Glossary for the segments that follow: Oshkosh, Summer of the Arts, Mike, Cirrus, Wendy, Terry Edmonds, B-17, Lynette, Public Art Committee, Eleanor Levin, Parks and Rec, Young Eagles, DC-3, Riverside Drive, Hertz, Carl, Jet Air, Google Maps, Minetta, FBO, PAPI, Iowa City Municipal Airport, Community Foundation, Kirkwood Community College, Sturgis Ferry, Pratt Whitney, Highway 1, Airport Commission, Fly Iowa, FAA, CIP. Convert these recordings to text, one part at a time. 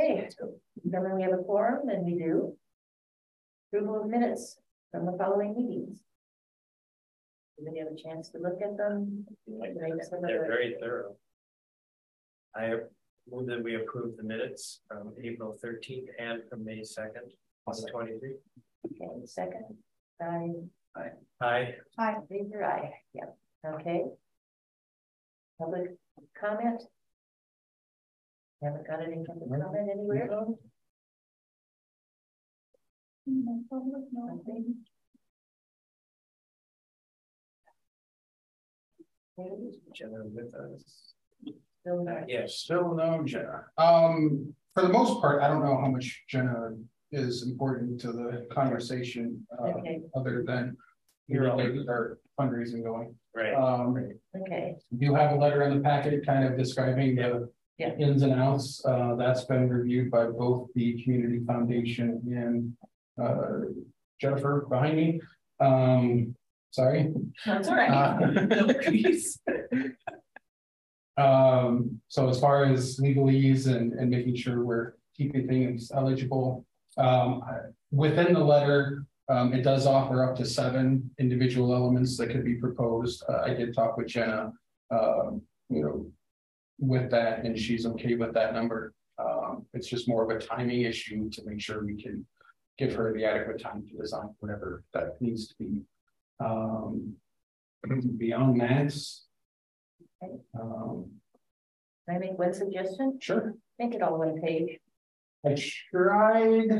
Okay, then we have a forum, and we do approval of minutes from the following meetings. Did you have a chance to look at them? They're very thorough. I move that we approve the minutes from April 13th and from May 2nd, 2023. Okay, second. Aye. Leave your eye. Yep. Okay. Public comment. You haven't got any public comment anywhere? No public, no. Jenna with us. Still no. Yes, still no Jenna. For the most part, I don't know how much Jenna is important to the conversation, other than you're always our fundraising going. Right. Okay. You have a letter in the packet kind of describing the ins and outs. That's been reviewed by both the Community Foundation and Jennifer behind me. Sorry. That's all right. So as far as legalese and making sure we're keeping things eligible, within the letter, it does offer up to 7 individual elements that could be proposed. I did talk with Jenna, with that, and she's okay with that number. It's just more of a timing issue to make sure we can give her the adequate time to design whatever that needs to be. Beyond that, can I make one suggestion? Sure. Make it all one page. I tried.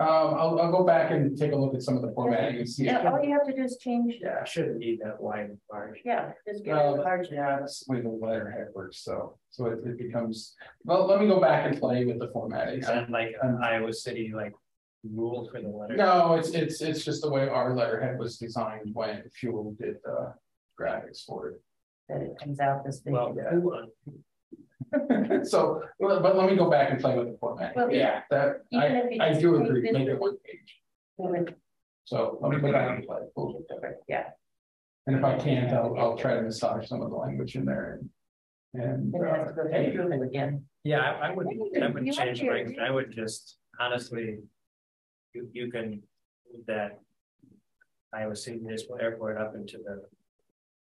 I'll go back and take a look at some of the formatting and see. Yeah, all you have to do is change. Yeah, I shouldn't need that wide and large. Yeah, just get it large. Yeah, that's the way the letterhead works. So it becomes. Well, let me go back and play with the formatting. Is that like an Iowa City rule for the letter? No, it's just the way our letterhead was designed when Fuel did the graphics for it. That it comes out this big. Well, yeah. So, but let me go back and play with the format. Well, yeah, that I do agree. Make it one page. So let me put that on the play. Yeah. And if I can't, I'll try to massage some of the language in there. And have to go through it again. Yeah, I would change language. I would just honestly. You can move that Iowa City Municipal Airport up into the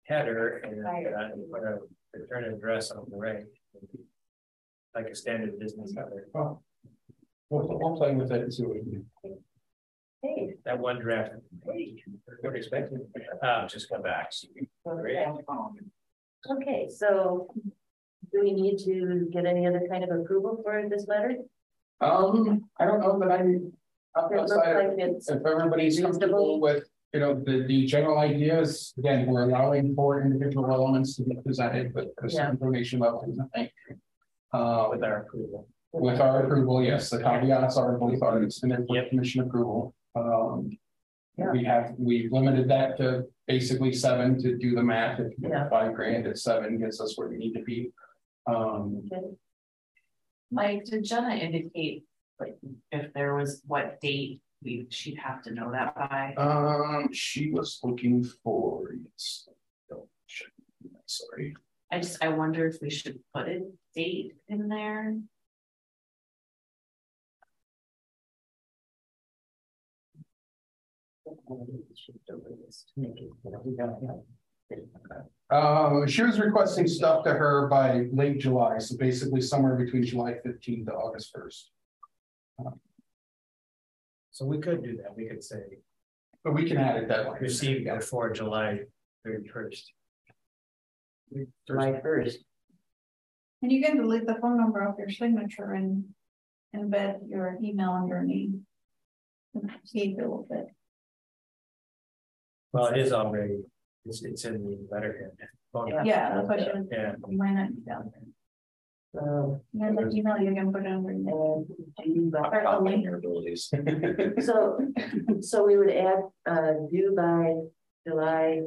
header and put a return address on the right, like a standard business header. Oh. We'll play with that and see what we do. Hey. That one draft. Hey. We're expecting. Just come back. Okay. Okay, so do we need to get any other kind of approval for this letter? I don't know that if everybody's comfortable with, the general idea is, again, we're allowing for individual elements to be presented, but there's information level is nothing. With our approval. With our approval, yes. The caveats are both artists and their commission approval. We've limited that to basically 7 to do the math. If you have $5 grand at 7 gets us where we need to be. Mike, did Jenna indicate if there was what date she'd have to know that by? She was looking for. Sorry. I wonder if we should put a date in there. She was requesting stuff to her by late July, so basically somewhere between July 15th to August 1st. So we could do that. We could say, but we can add it that way. Received before July 31st. July 1st. And you can delete the phone number off your signature and embed your email underneath. See if it will fit. Well, it is already. It's in the letterhead. Yeah, that's what she was. Yeah. You might not be down there. And the email you can put under the so we would add due by July.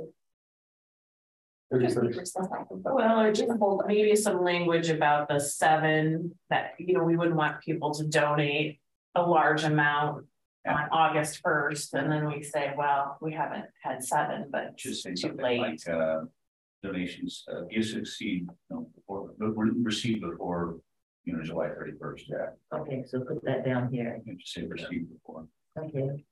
Well, or just maybe some language about the 7 that we wouldn't want people to donate a large amount on August 1st, and then we say, well, we haven't had 7, but just say something late. Like, donations, you succeed, received before you know, July 31st, yeah. Okay, so put that down here. You just say received before. Okay.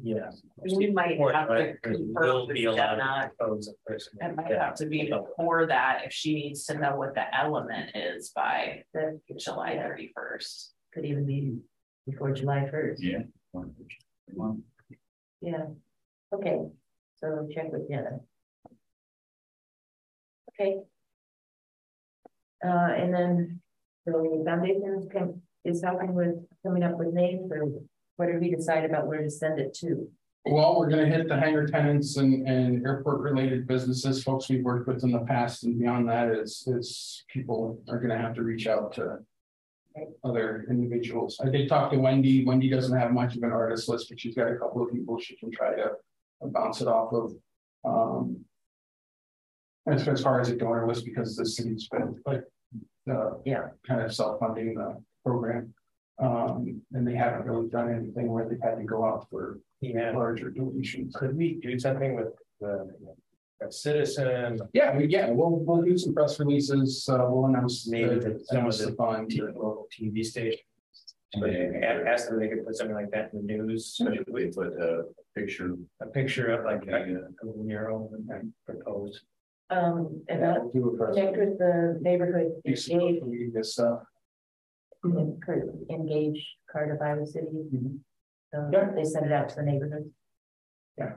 Yeah. We might have to confirm with Jenna. It might have to be before that if she needs to know what the element is by July 31st. Could even be before July 1st. Yeah. Yeah. Okay. So check with Jenna. Okay. And then the foundation is helping with coming up with names for what did we decide about where to send it to? Well, we're going to hit the hangar tenants and airport related businesses, folks we've worked with in the past, and beyond that is people are going to have to reach out to other individuals. I did talk to Wendy. Wendy doesn't have much of an artist list, but she's got a couple of people she can try to bounce it off of. As far as a donor list, because the city's been like kind of self-funding the program, and they haven't really done anything where they've had to go out for larger donations. Could we do something with the citizen? Yeah, we'll do some press releases. We'll announce maybe some of the fund local TV stations. Ask them if they could put something like that in the news. So we put a picture of like a mural and propose. Connect with the neighborhood engage card of Iowa City. Mm-hmm. They send it out to the neighborhood. Yeah.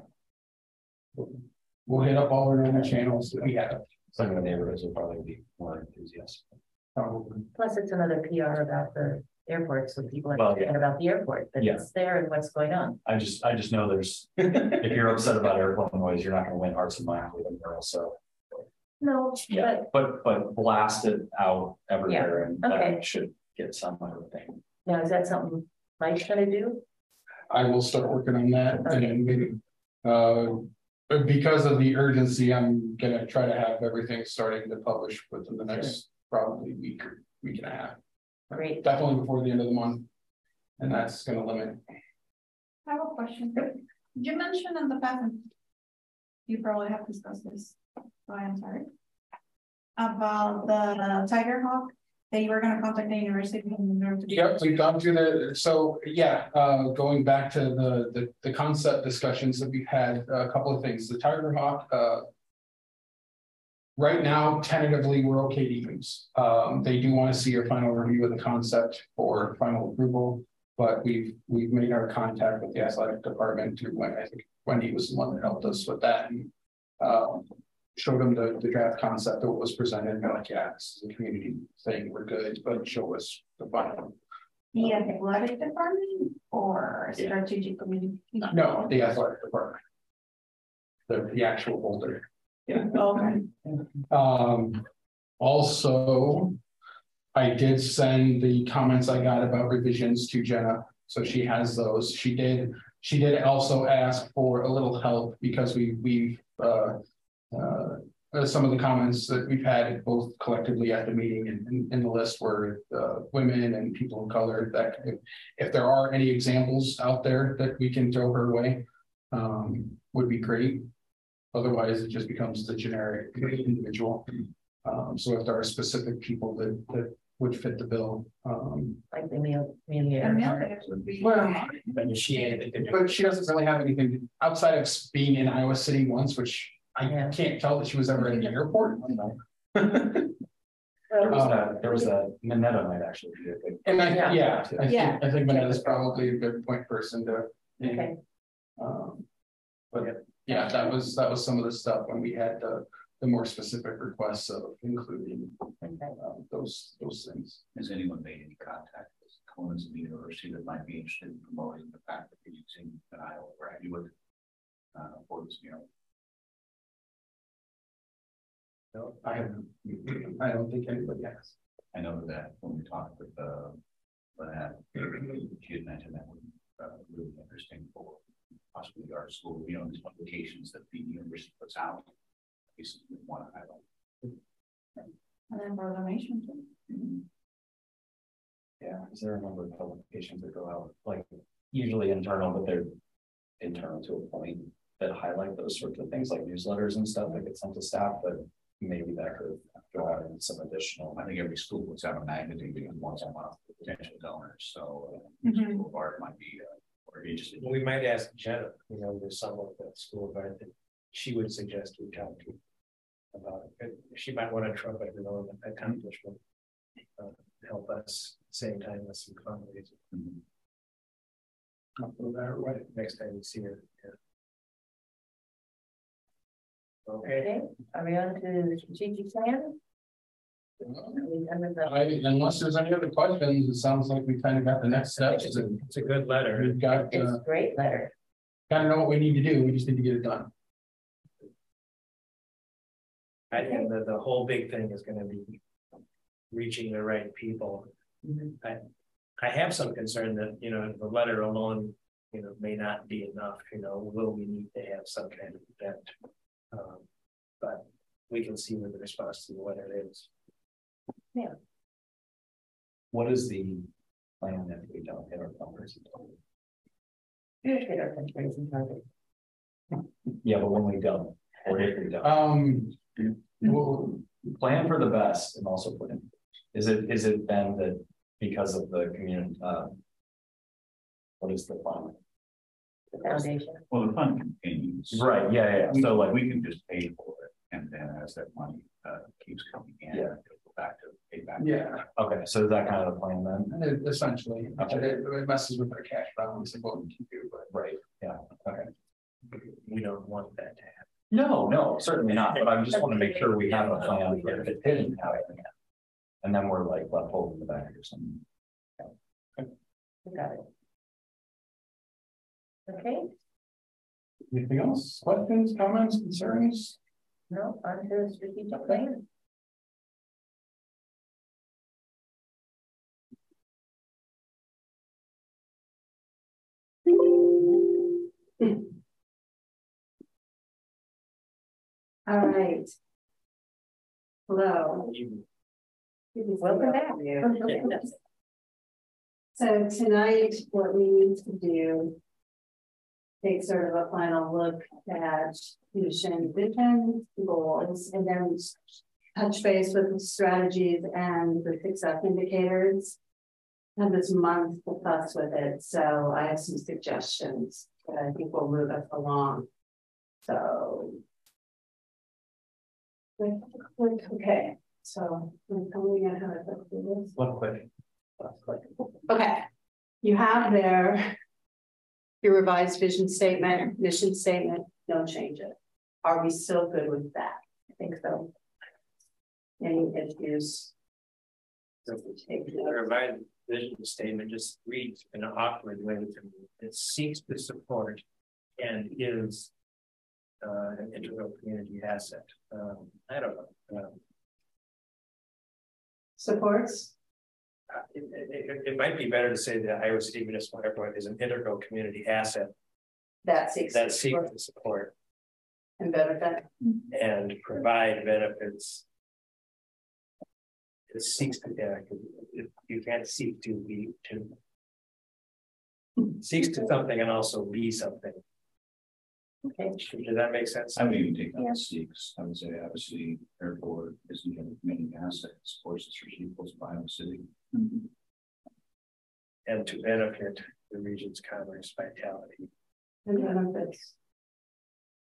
We'll hit up all our channels that we have. Some of the neighborhoods will probably be more enthusiastic. Probably. Plus, it's another PR about the airport, so people understand about the airport, but it's there and what's going on. I just know there's if you're upset about airplane noise, you're not going to win hearts and minds with a mural. So. No, yeah, but blast it out everywhere, and that should get some kind of thing. Now, is that something Mike's going to do? I will start working on that, and maybe, because of the urgency, I'm going to try to have everything starting to publish within the next probably week or week and a half. Great, definitely before the end of the month, and that's going to limit. I have a question. You mentioned in the past, you probably have discussed this. Oh, I'm sorry. About the Tiger Hawk, that you were going to contact the university. Yep, we've gone through the. So yeah, going back to the concept discussions that we've had, a couple of things. The Tiger Hawk. Right now, tentatively, we're okay to use. They do want to see a final review of the concept for final approval, but we've made our contact with the athletic department through when I think Wendy was the one that helped us with that. And, showed them the draft concept that was presented, and they're like, yeah, this is a community thing, we're good, but show us the final. The athletic department or strategic community? No, the athletic department. The actual holder. Yeah. Okay. Also, I did send the comments I got about revisions to Jenna, so she has those. She did also ask for a little help because we've some of the comments that we've had both collectively at the meeting and in the list were women and people of color. That if there are any examples out there that we can throw her way, would be great. Otherwise, it just becomes the generic individual. So if there are specific people that would fit the bill, like the male would be. Well, but she doesn't really have anything outside of being in Iowa City once, which. I can't tell that she was ever at the airport. there was a Minetta might actually be a good. And I think Minetta's probably a good point person to. Okay. But that was some of the stuff when we had the more specific requests of including those things. Has anyone made any contact with colleagues at the university that might be interested in promoting the fact that you're using an Iowa graduate for this mural? No, I don't think anybody has. I know that when we talked with Lynette, she had mentioned that would be really interesting for possibly our school. You know, these publications that the university puts out, basically want to highlight. And then for donation too. Mm-hmm. Yeah, because there are a number of publications that go out, like usually internal, but they're internal to a point that highlight those sorts of things, like newsletters and stuff that get sent to staff, but maybe that could and some additional. I think every school puts out a magazine because once a month potential donors. So school of art might be very interesting. Well, we might ask Jenna. You know, there's someone at the school of art that she would suggest we talk to about it. She might want to trumpet her own accomplishment, help us same time with some fundraising. Right next time you see her. Yeah. Okay. Are we on to the strategic plan? Unless there's any other questions, it sounds like we kind of got the next steps. It's a good letter. We've got it's a great letter. Kind of know what we need to do. We just need to get it done. I think that the whole big thing is going to be reaching the right people. I have some concern that, you know, the letter alone, you know, may not be enough. You know, will we need to have some kind of event? But we can see what the response to the letter is. Yeah. What is the plan if we don't hit our fundraising target? We don't hit our fundraising target. Yeah, but when we don't, or if we don't, we'll plan for the best and also put in. Is it then that because of the community? What is the plan? Foundation. Well, the fund continues. Right. Yeah. Yeah. So, like, we can just pay for it, and then as that money keeps coming in, it'll go back to pay back. Yeah. Okay. So is that kind of the plan then? And essentially, it messes with our cash balance and what we can do. But right. Yeah. Okay. We don't want that to happen. No, certainly not. But I just want to make sure we have a plan for if it didn't happen, and then we're like left holding the bag or something. Okay. We got it. Okay. Anything else? Questions, comments, concerns? No, on to the strategic plan. All right. Hello. Welcome back. So tonight, what we need to do, take sort of a final look at mission, vision, goals, and then touch base with the strategies and the success indicators. And this month will fuss with it. So I have some suggestions that I think will move us along. So, okay. So I'm coming at how to do this. One quick. Okay. You have there your revised vision statement, mission statement, no changes. Are we still good with that? I think so. Any issues? So the revised vision statement just reads in an awkward way to me. It seeks to support and is an integral community asset. I don't know. Supports? It might be better to say that Iowa City Municipal Airport is an integral community asset that seeks to support and benefit and provide benefits. It seeks to, you can't seek to be to seeks to something and also be something. Okay. Does that make sense? I would even take out seeks. I would say obviously airport is an integral community asset. It supports its receivables by Iowa City. And to benefit the region's commerce vitality. And benefits.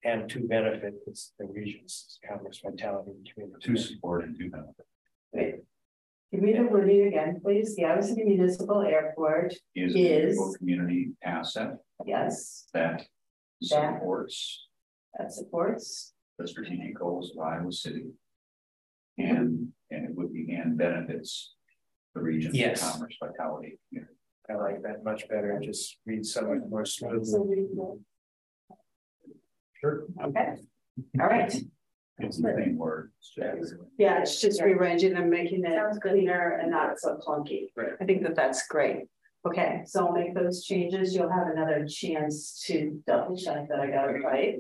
And to benefit the region's commerce vitality and community. To support and to benefit. Wait. Give me the wording again, please. The Iowa City Municipal Airport is a community asset. Yes. That supports the strategic goals of Iowa City. And it would be and benefits the region's commerce vitality. Yeah. I like that much better. I just read so much more slowly. Sure. Okay. All right. It's the same word. Yeah, it's just rearranging them, making it sounds cleaner and not so clunky. Right. I think that's great. Okay, so I'll make those changes. You'll have another chance to double check that I got it right.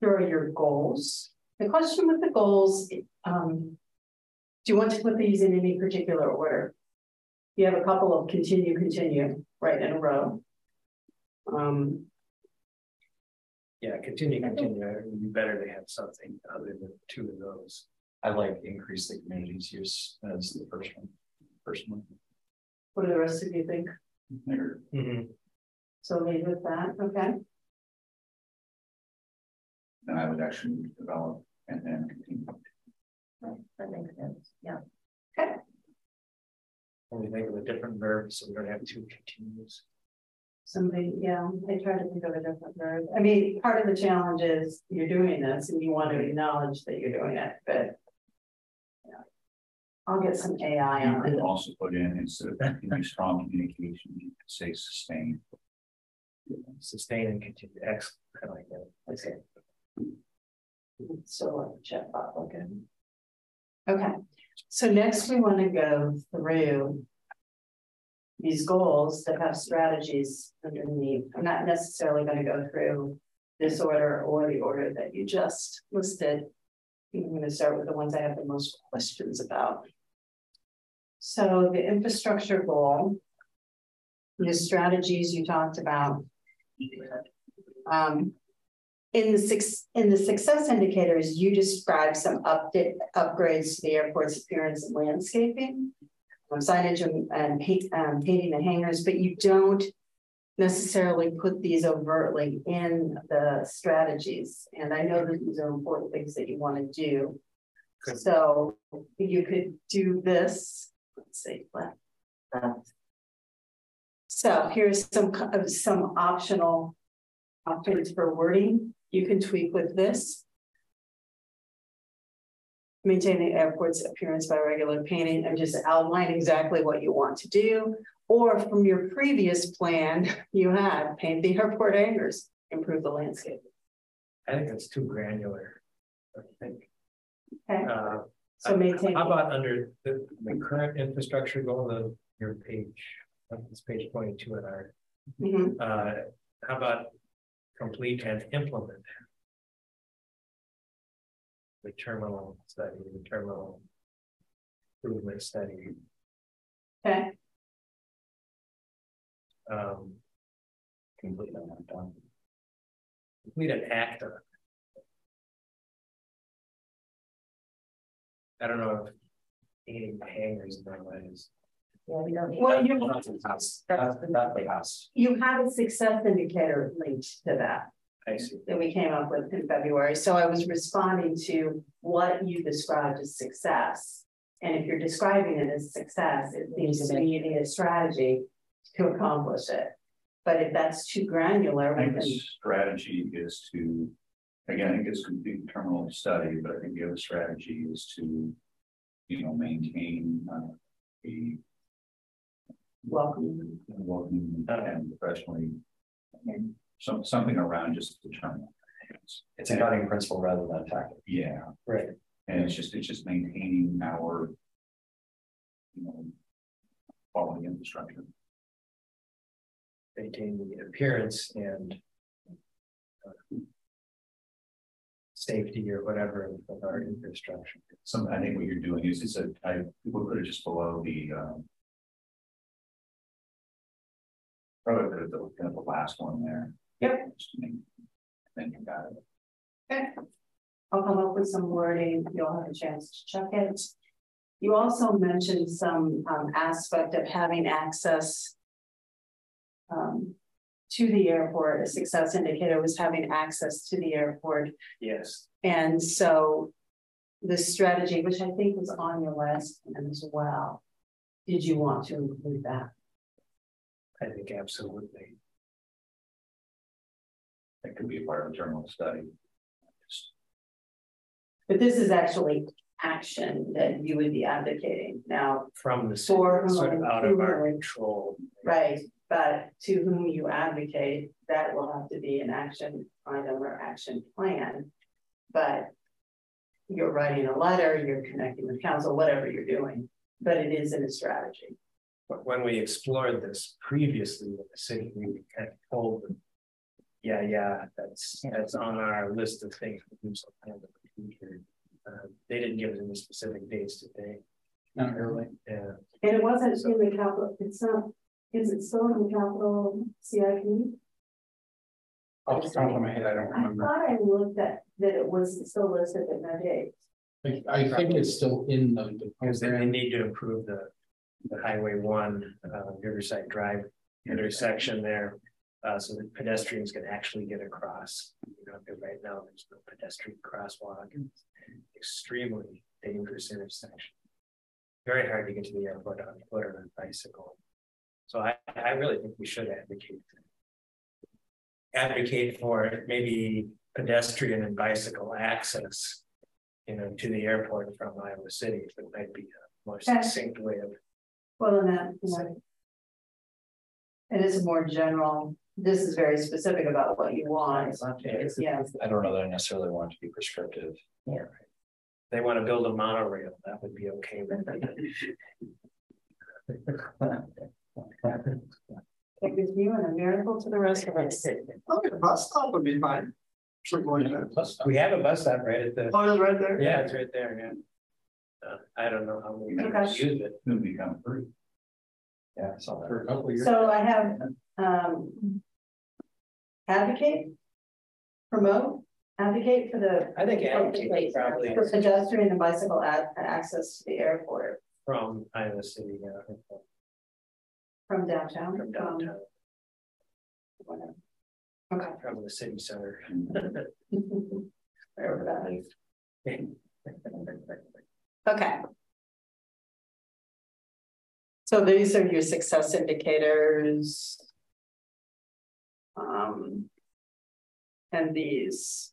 Here are your goals. The question with the goals, do you want to put these in any particular order? You have a couple of continue right in a row. Yeah, continue. It would be better to have something other than two of those. I like increase the community's use as the first one, personally. What do the rest of you think? Mm-hmm. So leave with that, okay. Then I would actually develop and then continue. Right. That makes sense, yeah. Okay. And we make it a different verb, so we don't have two continues. Somebody, yeah, I try to think of a different verb. I mean, part of the challenge is you're doing this and you want to acknowledge that you're doing it, but you know, I'll get some AI on it. You could also put in, instead of strong communication, you could say sustain. Yeah. Sustain and continue. Excellent. I like that. Okay. So chat bot again. Okay. So next we want to go through these goals that have strategies underneath. I'm not necessarily going to go through this order or the order that you just listed. I'm going to start with the ones I have the most questions about. So the infrastructure goal, the strategies you talked about. In the success indicators, you described some upgrades to the airport's appearance and landscaping, signage and painting the hangars, but you don't necessarily put these overtly in the strategies. And I know that these are important things that you want to do. Okay. So you could do this. Let's see, left. So here's some optional options for wording. You can tweak with this. Maintain the airport's appearance by regular painting and just outline exactly what you want to do. Or from your previous plan, you had paint the airport hangars, improve the landscape. I think that's too granular, I think. Okay. So maintain. How about under the current infrastructure goal of your page, it's page 22 in our, mm-hmm. How about complete and implement the terminal study, the terminal improvement study. Okay. Complete an act on. Complete an act on. I don't know if painting hangers in that way is. Yeah, we don't need you have a success indicator linked to that. I see. That we came up with in February. So I was responding to what you described as success. And if you're describing it as success, it means that you need a strategy to accomplish it. But if that's too granular, I think the strategy is to, again, I think it's complete terminal study, but I think the other strategy is to, you know, maintain the welcome and professionally, okay. Something around just the terminal. It's a guiding principle rather than a tactic. Yeah, right. And it's just maintaining our, you know, quality infrastructure, maintain the appearance and safety or whatever of our infrastructure. Some, I think what you're doing is people put it just below the. Probably the last one there. Yep. Then you got it. Okay. I'll come up with some wording. You'll have a chance to check it. You also mentioned some aspect of having access to the airport. A success indicator was having access to the airport. Yes. And so the strategy, which I think was on your list as well, did you want to include that? I think absolutely. That could be a part of a terminal study. But this is actually action that you would be advocating now. From the sort of out of our control. Right, but to whom you advocate, that will have to be an action item or action plan. But you're writing a letter, you're connecting with council, whatever you're doing, but it is in a strategy. But when we explored this previously with the city, we kind of told them, yeah, that's on our list of things to do sometime in the future. They didn't give us any specific dates today. Not really. Yeah. And it wasn't in the capital. It's not. Is it still in the capital CIP? Off the top of my head, I don't remember. I thought I looked at that it was still listed in that date. I think it's still in the program. They need to improve the Highway 1 Riverside Drive intersection there, so that pedestrians can actually get across. You know, because right now there's no pedestrian crosswalk. It's an extremely dangerous intersection. Very hard to get to the airport on foot or on a bicycle. So I really think we should advocate for maybe pedestrian and bicycle access, you know, to the airport from Iowa City. That might be a more succinct way of. Well, and that, you know, it is more general. This is very specific about what you want. Yeah. I don't know that I necessarily want it to be prescriptive. Yeah. Right. They want to build a monorail. That would be okay with me. It gives you and a miracle to the rest of us. Oh, the bus stop would be fine. We have a bus stop right at the. Oh, it's right there. Yeah, it's right there. Yeah. I don't know how many members use it. It'll become free. Yeah, I saw that for a couple of years. So I have advocate for the. I think advocate probably for pedestrian and bicycle access to the airport from Iowa City. Yeah. From downtown? From downtown. Whatever. Okay. From the city center. Wherever that is. Okay. So these are your success indicators. And these.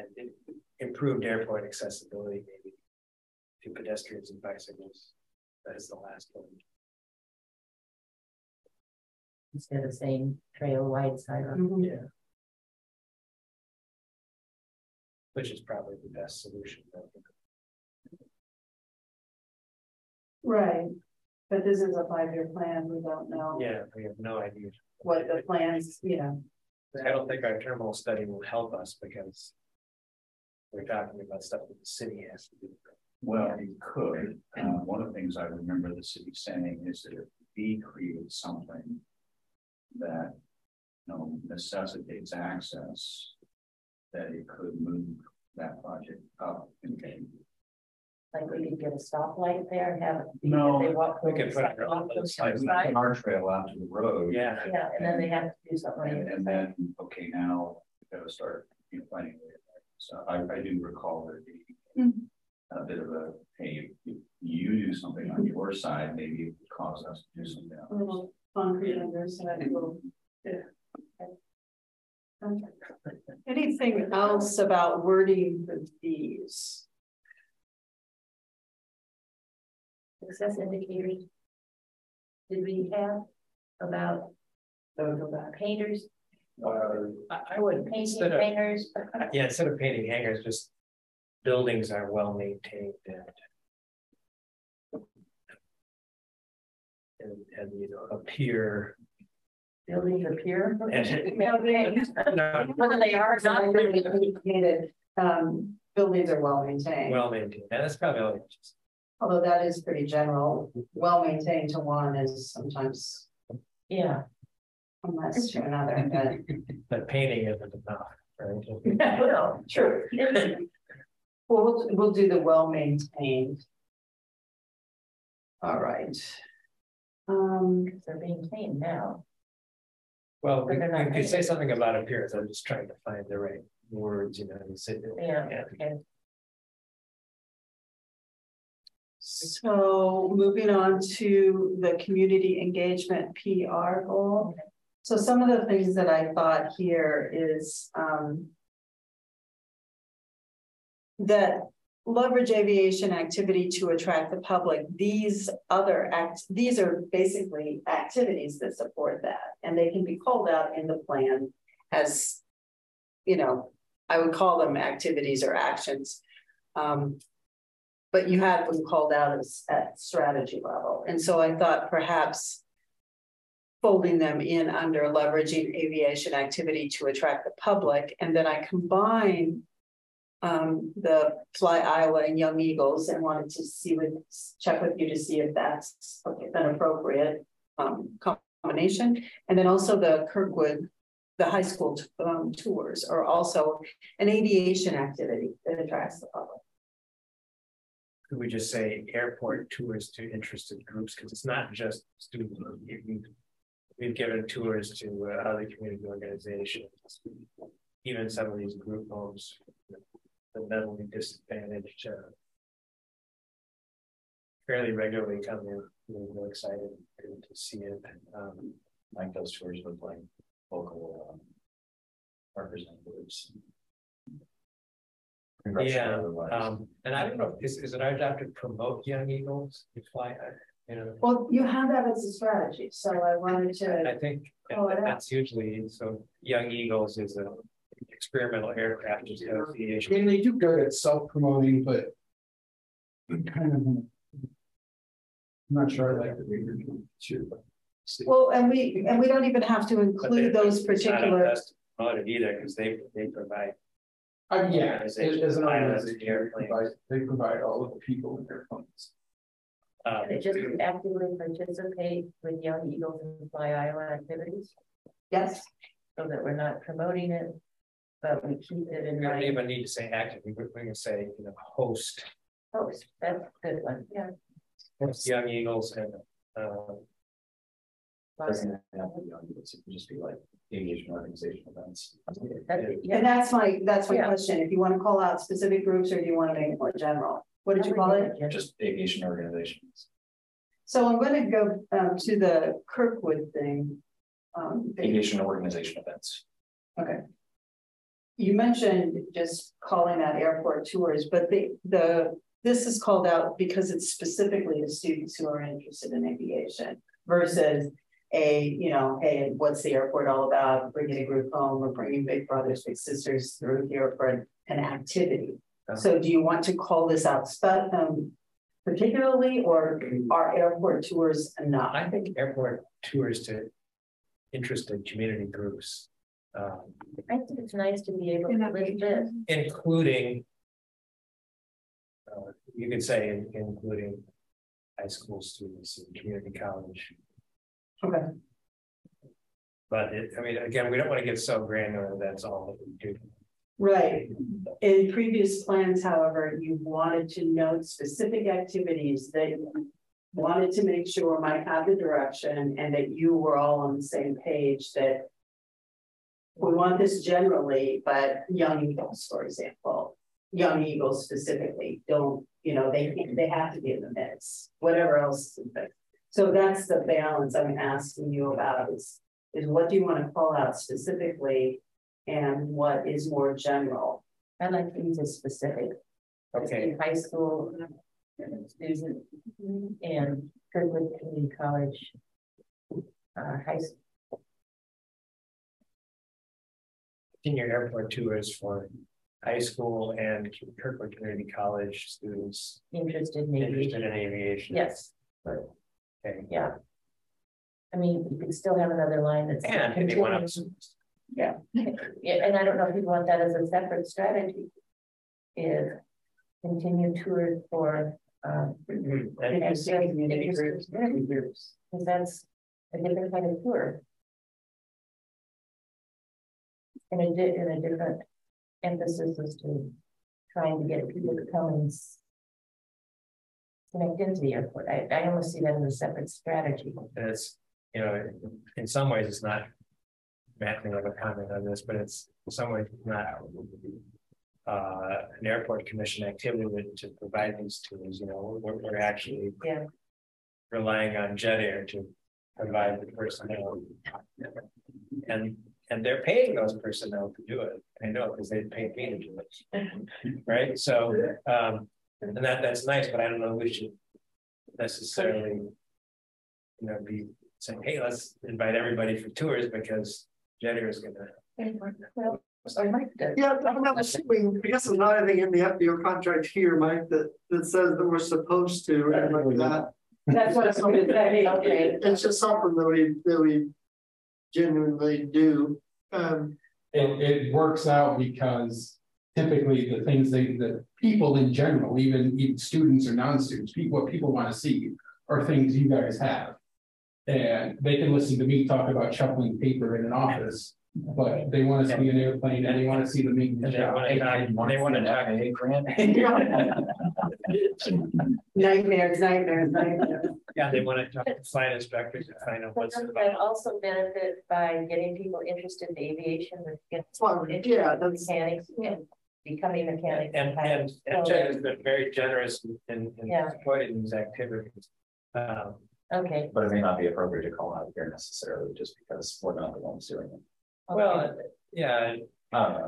And improved airport accessibility, maybe. Pedestrians and bicycles. That is the last one. Instead of saying trail wide sidewalk. Mm-hmm. Yeah. Which is probably the best solution. Right. But this is a 5-year plan. We don't know. Yeah, we have no idea what the plans, you know. I don't think our terminal study will help us because we're talking about stuff that the city has to do. Well, yeah. It could. One of the things I remember the city saying is that if we create something that, you know, necessitates access, that it could move that project up. Okay. Like we could get a stoplight there and have it be they walk we could put a car trail out to the road. Yeah. Yeah. And then they have to do something. And then okay, now we gotta start finding a way back. So I do recall there being a bit of a, hey, if you do something on your side, maybe it would cause us to do something else. A little concrete on their side, a little, Anything else about wording for these? Success indicators. Did we have about painters? I would, hangers. Yeah, instead of painting hangers, just buildings are well maintained and you know, appear. Buildings appear? No. Whether they are not really complicated, buildings are well maintained. Well maintained. And that's probably just. Although that is pretty general. Well maintained to one is sometimes. Yeah. Unless to another. But painting isn't enough, right? Well, true. Well, we'll do the well-maintained. All right. They're maintained now. Well, we could say something about appearance. I'm just trying to find the right words, you know. Yeah. Okay. So moving on to the community engagement PR goal. So some of the things that I thought here is, that leverage aviation activity to attract the public. These other these are basically activities that support that, and they can be called out in the plan as, you know, I would call them activities or actions, but you had them called out as at strategy level. And so I thought perhaps folding them in under leveraging aviation activity to attract the public, and then I combine the Fly Iowa and Young Eagles, and wanted to check with you to see if that's an appropriate combination. And then also the Kirkwood the high school tours are also an aviation activity that attracts the public. Could we just say airport tours to interested groups? Because it's not just students. We've given tours to other community organizations, even some of these group homes, the mentally disadvantaged fairly regularly come in. We're really excited to see it. Like those tours look like local representatives. Yeah, and I don't know, is it our job to promote Young Eagles? You fly, you know. Well, you have that as a strategy, so I wanted to. I think that's usually so. Young Eagles is an experimental aircraft association, and they do good at self-promoting, but kind of, I'm not sure I like the reader too. Well, and we don't even have to include those particular. It's not a best promoted either, because they provide. Yeah, as an organization, they provide all of the people in their funds. They just actively participate with Young Eagles and Fly Iowa activities. Yes. So that we're not promoting it, but we keep it in mind. We don't even need to say actively. We can say, you know, host. Host, that's a good one. Yeah. It's Young Eagles and. Doesn't have to be on YouTube, it can just be like aviation organization events. And that's my question. If you want to call out specific groups or do you want to make it more general? What did you call it? Just aviation organizations. So I'm going to go to the Kirkwood thing. Aviation organization events. Okay. You mentioned just calling out airport tours, but this is called out because it's specifically to students who are interested in aviation versus hey, what's the airport all about? Bringing a group home or bringing big brothers, big sisters through here for an activity. Okay. So do you want to call this out particularly, or are airport tours enough? I think airport tours to interested community groups. I think it's nice to be able to list this. Including, you could say including high school students and community college. Okay. But again, we don't want to get so granular. That's all that we do. Right. In previous plans, however, you wanted to note specific activities that you wanted to make sure might have the direction and that you were all on the same page that we want this generally, but Young Eagles, for example, Young Eagles specifically, don't, they have to be in the mix, whatever else. So that's the balance I'm asking you about is what do you want to call out specifically and what is more general? I like things as specific. Okay. High school student and Kirkwood Community College high school. Senior airport tours for high school and Kirkwood Community College students. Interested in aviation. Yes. Right. Yeah, you can still have another line that's anyone else. Yeah, and I don't know if you'd want that as a separate strategy. Is continue tours for community groups, because that's a different kind of tour and a different emphasis is to trying to get people to come and. Connect into the airport. I almost see that as a separate strategy. And it's, in some ways it's not mapping of a comment on this, but it's in some ways not an airport commission activity to provide these tools. We're actually relying on Jet Air to provide the personnel, and they're paying those personnel to do it. I know because they paid me to do it, right? So. And that's nice, but I don't know we should necessarily, be saying, hey, let's invite everybody for tours because Jet Air is going to. Well, sorry, Mike. I'm assuming I guess there's not anything in the FBO contract here, Mike, that says that we're supposed to and like that. That's what it's going to say. Okay, it's just something that we genuinely do. It works out because. Typically, the things that people in general, even students or non-students, what people want to see are things you guys have. And they can listen to me talk about shuffling paper in an office But they want to see an airplane, and they want to see the meeting. They want to attack a grant. Nightmares. Yeah, they want to talk to flight inspectors and find out what's about. But also benefit by getting people interested in aviation, becoming mechanics. And Jen has been very generous in supporting these activities. Okay. But it may not be appropriate to call out here necessarily, just because we're not the ones doing it. Okay. Well, yeah. I don't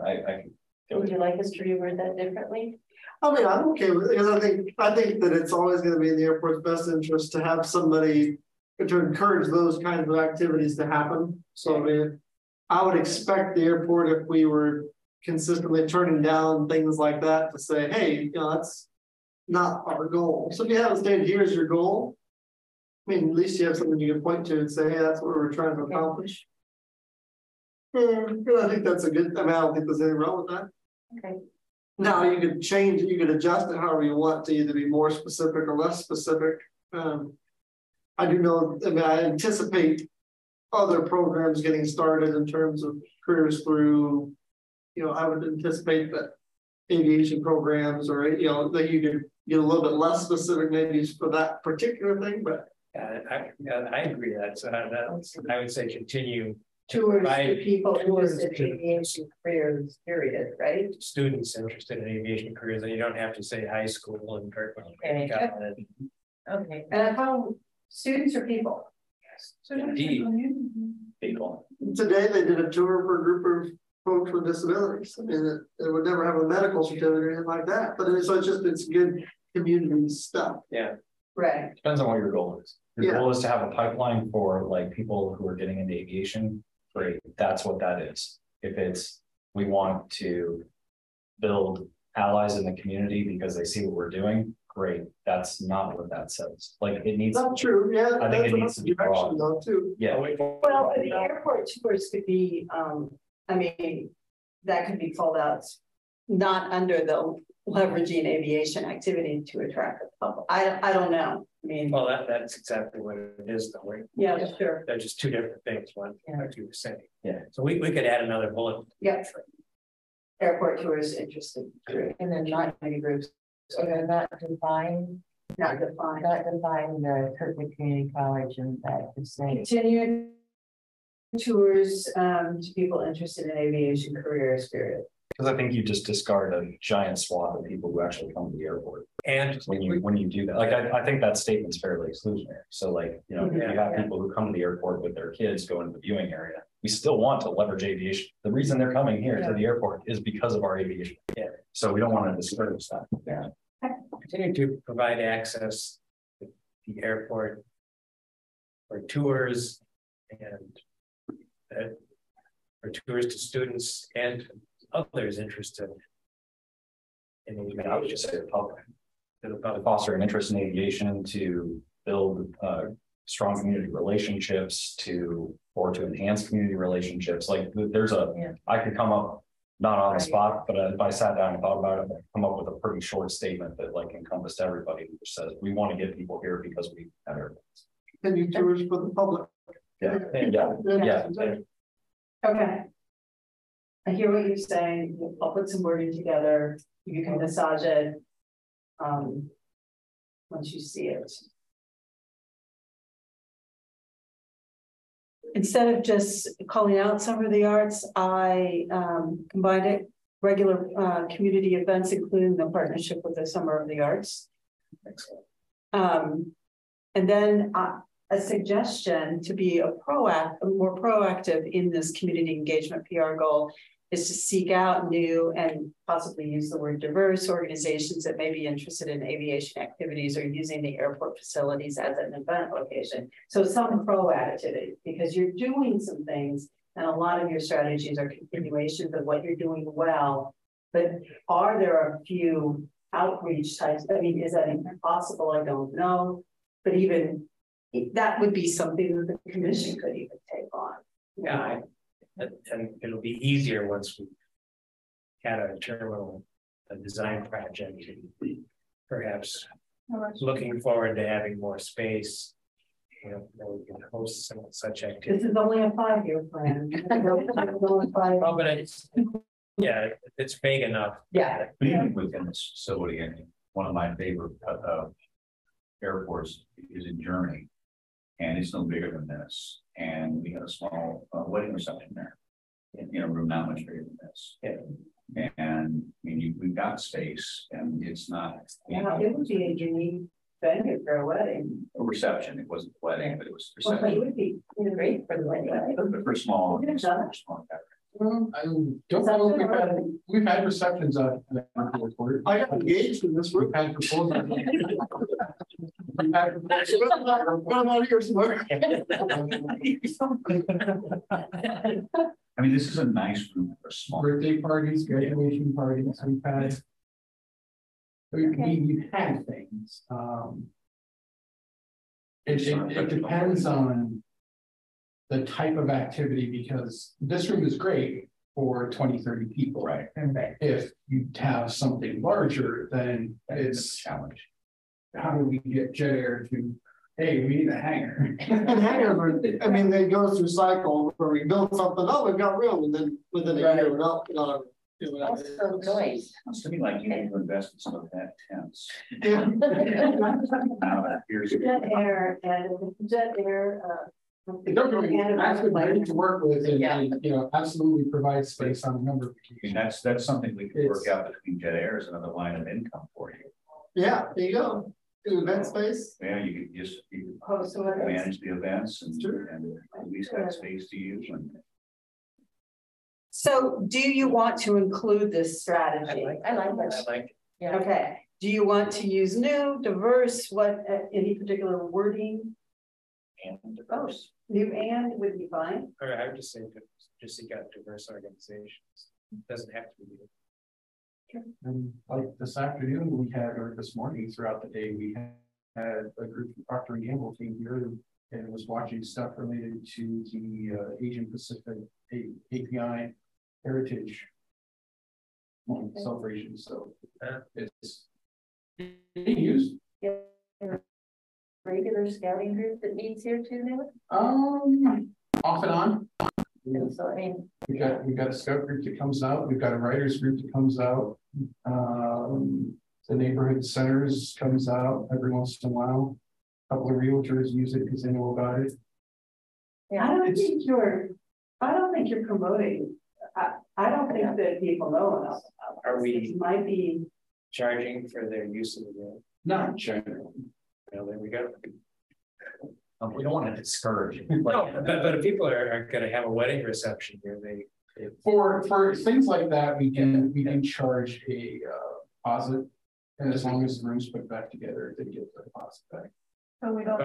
know. Would you like us to reword that differently? I mean, I'm okay with it, because I think that it's always going to be in the airport's best interest to have somebody to encourage those kinds of activities to happen. So I mean, I would expect the airport, if we were consistently turning down things like that, to say, hey, you know, that's not our goal. So if you haven't stated here's your goal, I mean, at least you have something you can point to and say, hey, that's what we're trying to accomplish. I think that's a good, I mean, I don't think there's anything wrong with that. Okay. Now you could change, you could adjust it however you want to either be more specific or less specific. I do know, I mean, I anticipate other programs getting started in terms of careers through, you know, I would anticipate that aviation programs or, you know, that you could get a little bit less specific maybe for that particular thing, but. I agree that. So I would say continue tours to people interested in aviation careers, period, right? Students interested in aviation careers, and you don't have to say high school and Kirkwood. Okay. Okay. And how students or people? Yes. Indeed. People. Today they did a tour for a group of folks with disabilities. I mean, it would never have a medical certificate or anything like that. But so it's good community stuff. Yeah. Right. Depends on what your goal is. Your goal is to have a pipeline for like people who are getting into aviation. Great. That's what that is. If it's, we want to build allies in the community because they see what we're doing. Great. That's not what that says. Like it needs. That's true. Yeah. I think it needs to be broad. Though, too. Yeah. Well, the airport tours could be, I mean, that could be called out, not under the leveraging aviation activity to attract the public. I don't know. I mean, well, that's exactly what it is, though. Right? Yeah, sure. They're just two different things. One, what you were saying. Yeah. So we could add another bullet. Yeah. Airport tours interested, and then not many groups. So they're not define the Kirkwood Community College and that is saying continued tours to people interested in aviation career spirit. Because I think you just discard a giant swath of people who actually come to the airport. And when you do that, like I think that statement's fairly exclusionary. So like, you know, if you have people who come to the airport with their kids go into the viewing area, we still want to leverage aviation. The reason they're coming here to the airport is because of our aviation. Yeah. So we don't want to discourage that. Yeah. Continue to provide access to the airport for tours and for tours to students and others interested in aviation. I would just say the public. To foster an interest in aviation, to build strong community relationships, or to enhance community relationships. Like there's a, I could come up, not on the spot, but if I sat down and thought about it, I'd come up with a pretty short statement that like encompassed everybody, which says, we want to get people here because we have airplanes. And you tours for the public. Yeah. Okay. I hear what you're saying. I'll put some wording together. You can massage it once you see it. Instead of just calling out Summer of the Arts, I combined it. Regular community events, including the partnership with the Summer of the Arts. Excellent. And then a suggestion to be more proactive in this community engagement PR goal is to seek out new and possibly use the word diverse organizations that may be interested in aviation activities or using the airport facilities as an event location. So some proactivity, because you're doing some things and a lot of your strategies are continuations of what you're doing well, but are there a few outreach types? I mean, is that even possible? I don't know, but even that would be something that the commission could even take on. Yeah. And it'll be easier once we had a terminal, a design project, and perhaps looking forward to having more space where we can host some, such activities. This is only a 5-year plan. Oh, but it's, yeah, it's big enough. Yeah. But even within this facility, I mean, one of my favorite airports is in Germany, and it's no bigger than this. And we had a small wedding reception there, in a room not much bigger than this. Yeah. And I mean, we've got space, and it's not. Yeah, it would be a unique venue for a wedding. A reception. It wasn't a wedding, but it was a reception. Well, it would be great for the wedding. But for small, well, I don't know if we've had receptions on the I got engaged in this room. I mean, this is a nice room for small birthday parties, graduation parties. We've had, we've had things. It depends on the type of activity, because this room is great for 20, 30 people. Right. And if you have something larger, then it's a challenge. How do we get Jet Air to, hey, we need a hangar? And hangars, I mean, they go through cycle where we build something up, we've got room, and then within a year, we're not going to do it. That's so nice. Sounds to me like you need to invest in some of that tents. Jet Air. Absolutely to work with, and you know, absolutely provide space on a number of occasions. And that's something we can work out between Jet Air as another line of income for you. Yeah, there you go. Do event space. Yeah, you could just manage the events and at least that space to use. And... So, do you want to include this strategy? I like that. I like it. Yeah. Okay. Do you want to use new, diverse? What any particular wording? And diverse. New and would be fine. All right, I would just say just seek out diverse organizations. It doesn't have to be new. Sure. And like this afternoon, we had, or this morning, throughout the day, we had a group from Procter & Gamble came here and was watching stuff related to the Asian Pacific API Heritage celebration. So it's being used. Yeah. Regular scouting group that meets here too, David? Off and on. Yeah. So I mean, we got a scout group that comes out. We've got a writers group that comes out. The neighborhood centers comes out every once in a while. A couple of realtors use it because they know about it. Yeah, I don't think you're promoting. I don't think that people know enough about it. Are we? Might be charging for their use of the room? Not generally. Well, there we go. We don't want to discourage. No, but if people are going to have a wedding reception here, they for things like that, we can charge a deposit, and as long as the room's put back together, they get the deposit back. So we don't.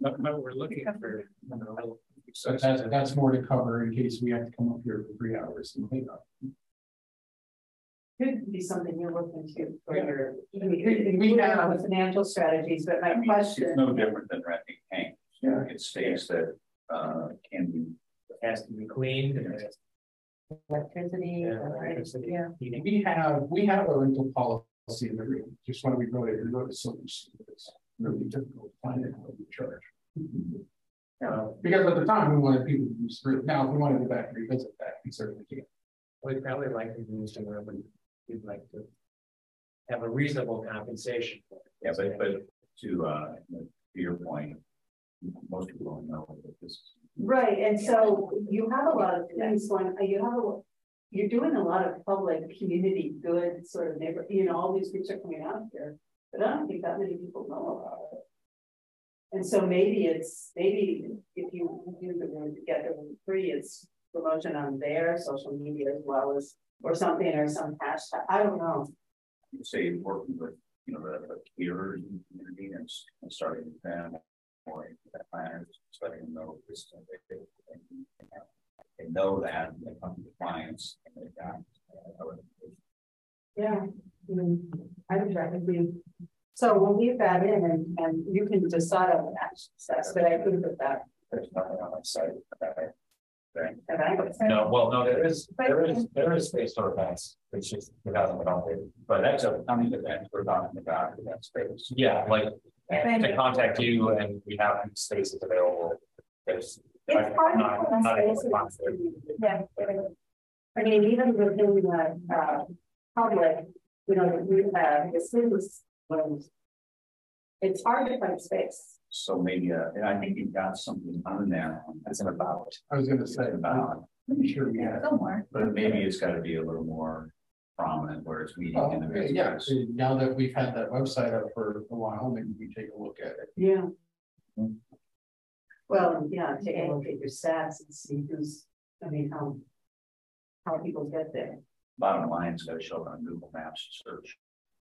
But we're looking for. You know, so that's more to cover in case we have to come up here for 3 hours and clean up. Could be something you're looking to for your financial strategies, but my question is no different than renting tanks. Yeah. It's space that has to be cleaned and electricity. Yeah. We have a rental policy in the room. Just when we wrote it, so much it's really difficult to find it what we charge. Mm-hmm. Because at the time we wanted people to use the room. Now if we want to go back and revisit that, we certainly can. We'd probably like to do this in room, and we'd like to have a reasonable compensation for it. Yeah, but to your point, most people don't know that this. Right, and so you have a lot of things going. You're doing a lot of public community good sort of neighbor. You know, all these groups are coming out here, but I don't think that many people know about it. And so maybe if you do the room together with free, it's promotion on their social media as well as, or something, or some hashtag. I don't know. You say working with, you know, the caterers in the community and starting with them or planners, letting them know this they know that they come to clients and they've got. Yeah, I mean, I would recommend. So we'll leave that in, and you can decide on the action steps. But I could put that. There's nothing on my site about it. No, well, no, there is space for events, which is without them at all. But that's a, I mean, event we're talking about in that space. Yeah, like to contact you, and we have spaces available. It's part of the space. Yeah. I mean, even within the public, you know, we have the students. It's hard to find space. So maybe, and I think you've got something on there that's about. I was going to say about. I'm sure we have somewhere, but maybe it's got to be a little more prominent where it's meeting in the business. Yeah. So now that we've had that website up for a while, maybe we take a look at it. Yeah. Mm-hmm. Well, yeah, to allocate your stats and see who's. I mean, how people get there. Bottom line, it's got to show up on Google Maps search.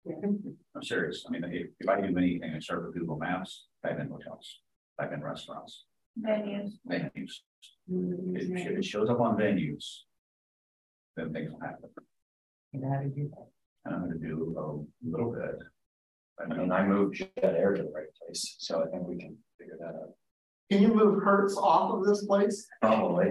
Yeah. I'm serious. I mean, if I do anything, I start with Google Maps, type in hotels, type in restaurants, venues. If it shows up on venues, then things will happen. And how do you do that? I'm going to do a little bit. I mean, I moved Jet Air to the right place, so I think we can figure that out. Can you move Hertz off of this place? Probably.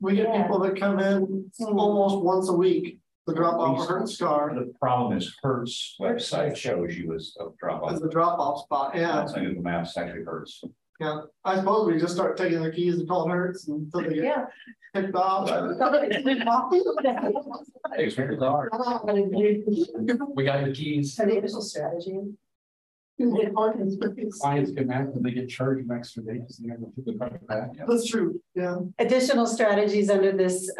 We get people that come in almost once a week to drop off a Hertz car. The problem is Hertz website shows you as a drop off. As a drop off spot, yeah. So Google Maps actually Hertz. Yeah, I suppose we just start taking their keys and calling Hertz until they get picked off. We got your keys. An initial strategy. Clients get mad when they get charged an extra day because they never put the car back. Yeah. That's true. Yeah. Additional strategies under this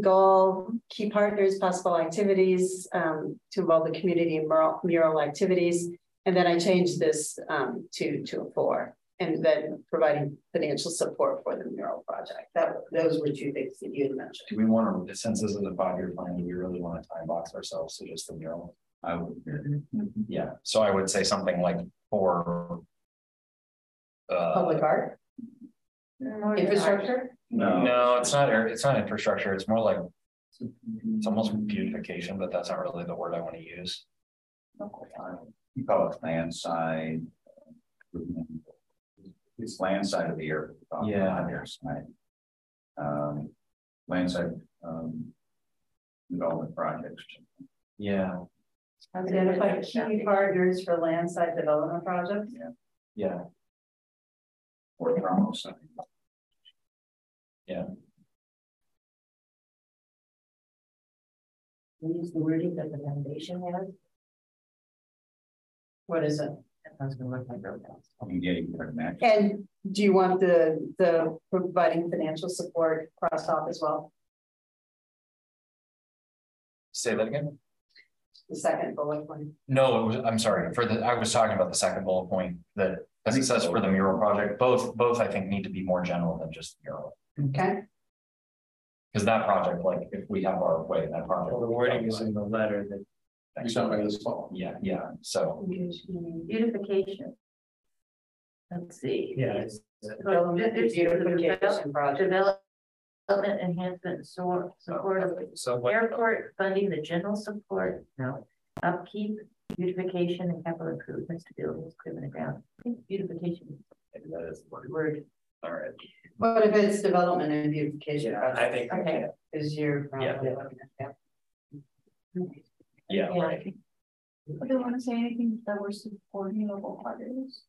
goal: key partners, possible activities to involve the community in mural activities, and then I changed this to a 4, and then providing financial support for the mural project. Those were two things that you had mentioned. Do we want to, since this is a 5-year plan, do we really want to time box ourselves to just the mural? I would, yeah. So I would say something like for public art infrastructure. No, it's not infrastructure. It's more like it's almost beautification, but that's not really the word I want to use. You call it landside. It's landside of the airport. Yeah, airside. Landside development projects. Yeah. Identify key partners for landside development projects. Yeah. Yeah. Or thermal side. Yeah. We use the wording that the foundation has. What is it? That's going to look like roadblocks. And do you want the providing financial support crossed off as well? Say that again. The second bullet point. No, it was, I'm sorry. I was talking about the second bullet point that says for the mural project. Both I think need to be more general than just the mural. Okay. Because that project, like if we have our way, that project. Well, the wording is in the letter that. Yeah, yeah. So. Beautification. Let's see. Yeah. It's beautification project. Development enhancement support of airport funding, the general support, upkeep, beautification, and capital improvements to buildings, equipment, and ground. I think beautification. Maybe that is the word. All right. What if it's development and beautification? Yeah, I think. Okay. Is your probably looking at that? Yeah. Right. Do they want to say anything that we're supporting local partners?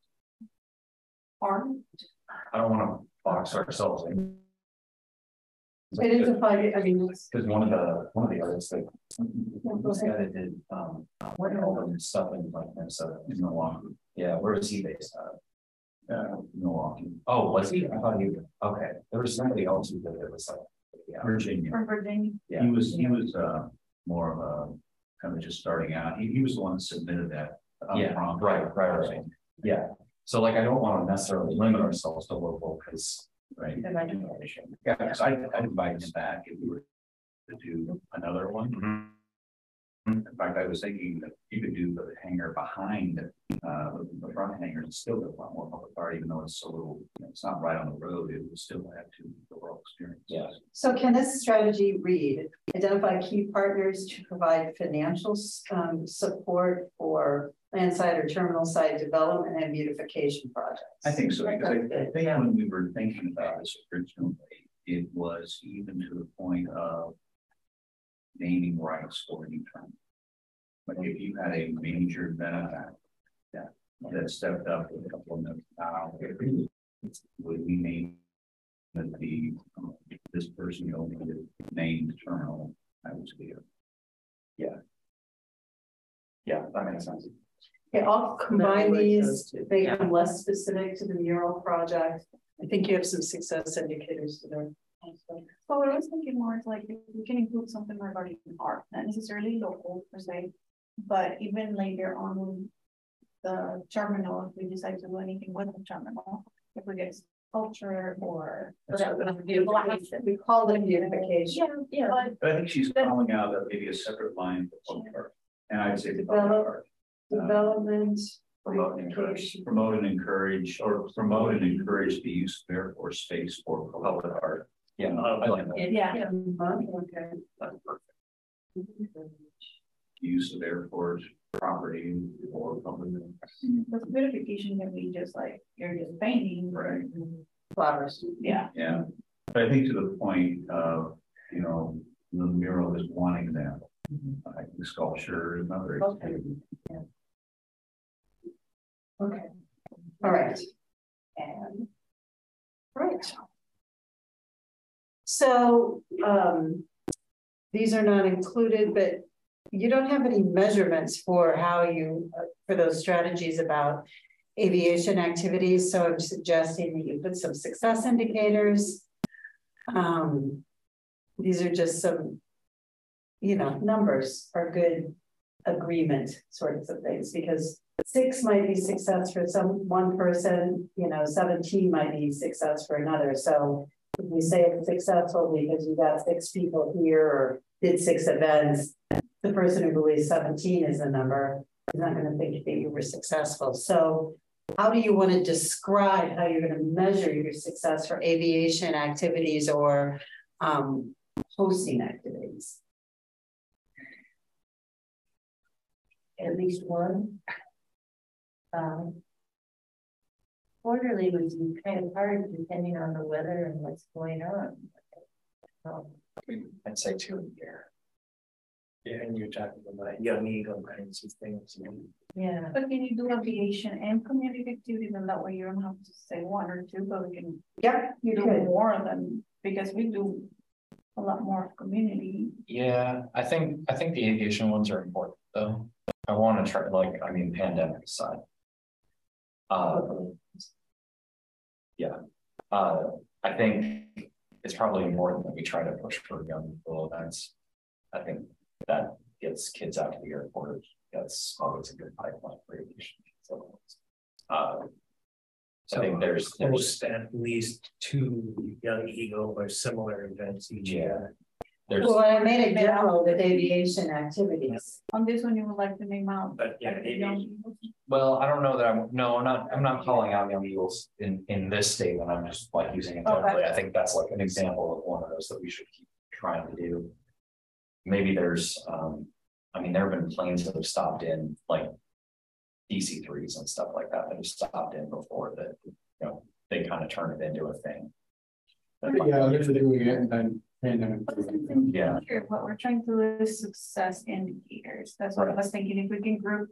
I don't want to box ourselves in. It is a 5-year. I mean, because one of the artists that this guy that did what all the stuff in like Minnesota, in Milwaukee. Yeah, where was he based out of? Milwaukee. Oh, was he? I thought he. Okay, there was somebody else who did it. It was like Virginia. From Virginia. Yeah, he was more of a kind of just starting out. He was the one that submitted that. Prompt. Right. Yeah. So like, I don't want to necessarily limit ourselves to local because. Right. Yeah, because I'd invite him back if we were to do another one. Mm-hmm. In fact, I was thinking that you could do the hangar behind the front hangar and still do a lot more public art, even though it's so little, it's not right on the road, it would still add to the overall experience. Yeah. So can this strategy read, identify key partners to provide financial support for landside or terminal side development and beautification projects? I think so, because I think when we were thinking about this originally, it was even to the point of naming rights for any term. Like if you had a major benefactor, that stepped up with a couple of them. We named that this person only the named terminal. I was here. Yeah. Yeah, that makes sense. Okay, I'll combine these. They are less specific to the mural project. I think you have some success indicators today. Well, what I was thinking more is like if we can include something regarding art, not necessarily local per se, but even later on the terminal, if we decide to do anything with the terminal, if we get sculpture or we call them beautification. Yeah, yeah. But I think she's calling out that maybe a separate line for public art, and I'd say development. Promote and encourage the use of air force space for public art. Yeah, I like that. Yeah, yeah. Okay. That's perfect. Use of airport property or something. But beautification can be just like you're just painting, right? Flowers. Yeah. Yeah. But I think to the point of the mural is one example. I think sculpture is another example. Yeah. Okay. All right. And right. So these are not included, but you don't have any measurements for how you for those strategies about aviation activities. So I'm suggesting that you put some success indicators. These are just some, numbers are good agreement sorts of things, because 6 might be success for one person, 17 might be success for another. So if we say it's successful because you got 6 people here or did 6 events, the person who believes 17 is the number is not going to think that you were successful. So how do you want to describe how you're going to measure your success for aviation activities or hosting activities? At least one. Quarterly would be kind of hard depending on the weather and what's going on. I'd say 2 a year. Yeah, and you're talking about Young Eagle kinds of things. Yeah. But can you do aviation and community activities, and that way you don't have to say 1 or 2, but we can you do more than, because we do a lot more of community. Yeah, I think the aviation ones are important though. I want to try, pandemic aside. I think it's probably important that we try to push for young people events. I think that gets kids out to the airport. That's always a good pipeline for aviation. So, I think there's at least 2 Young Eagle or similar events each year. Well, I made a general with aviation activities. On this one, you would like to name out. But yeah, well, I don't know that I'm not calling out Young Eagles in this statement. I'm just using it generally. I think that's an example of one of those that we should keep trying to do. Maybe there's, there have been planes that have stopped in DC-3s and stuff like that have stopped in before that. They kind of turn it into a thing. Yeah, they're doing it and then. Yeah. What we're trying to do is success indicators. That's what I was thinking. If we can group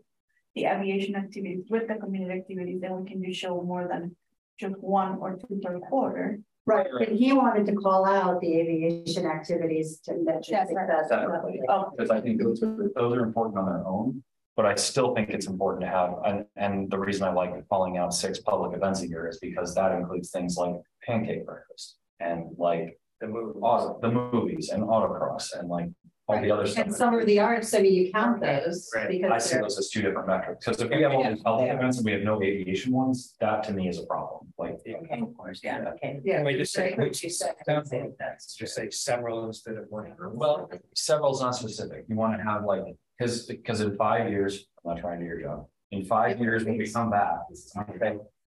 the aviation activities with the community activities, then we can just show more than just 1 or 2 per quarter. Right. And he wanted to call out the aviation activities to measure success. Exactly. Because I think those are important on their own, but I still think it's important to have. And the reason I like calling out 6 public events a year is because that includes things like pancake breakfast and the movies and autocross and all the other stuff. And Summer of the Arts, you count those. Right. Because I see those as 2 different metrics. Because if we have all these health events and we have no aviation ones, that to me is a problem. Of course, yeah. Okay. Yeah. Just say several instead of 1. Well, several is not specific. You want to have because in 5 years, I'm not trying to do your job. In 5 years, when we come back,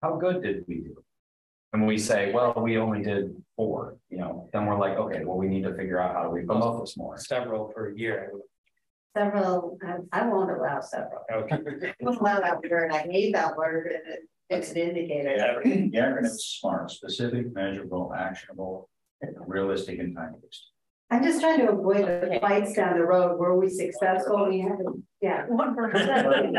how good did we do? And we say, well, we only did 4, then we're okay, well, we need to figure out how do we promote this more. Several per year. Several, I won't allow several. Okay. I won't allow that word. I hate that word. It's an indicator. Yeah, and it's smart, specific, measurable, actionable, and realistic and time-based. I'm just trying to avoid the fights down the road. Were we successful? We haven't. Yeah. 1%. I wouldn't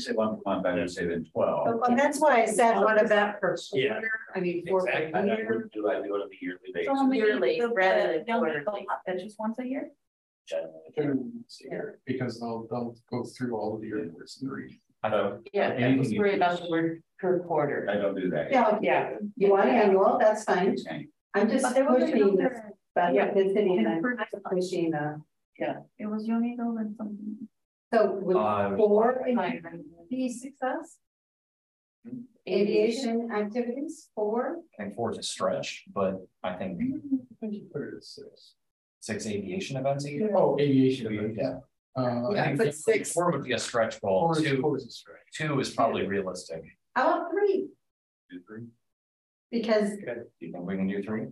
say 1%, I would say then 12. But, well, that's why I said what about per year? I mean, 4 per year. Do I do it on a yearly basis? So yearly rather than quarterly. That's just once a year? Generally. Yeah. Because they'll go through all of the years and read. I don't. Yeah, I'm just worried about the word per quarter. I don't do that. Yeah, yeah. You want annual? That's fine. I'm just pushing this. But yeah, it was Young Eagles and something. So with 4 and the success, aviation activities 4. I think 4 is a stretch, but I think you put it at 6. 6 aviation events a year. Oh, aviation events. Yeah. I think 4 would be a stretch goal. 4 is a stretch. 2 is probably realistic. How about 3? Do 3. Because you think we can do 3?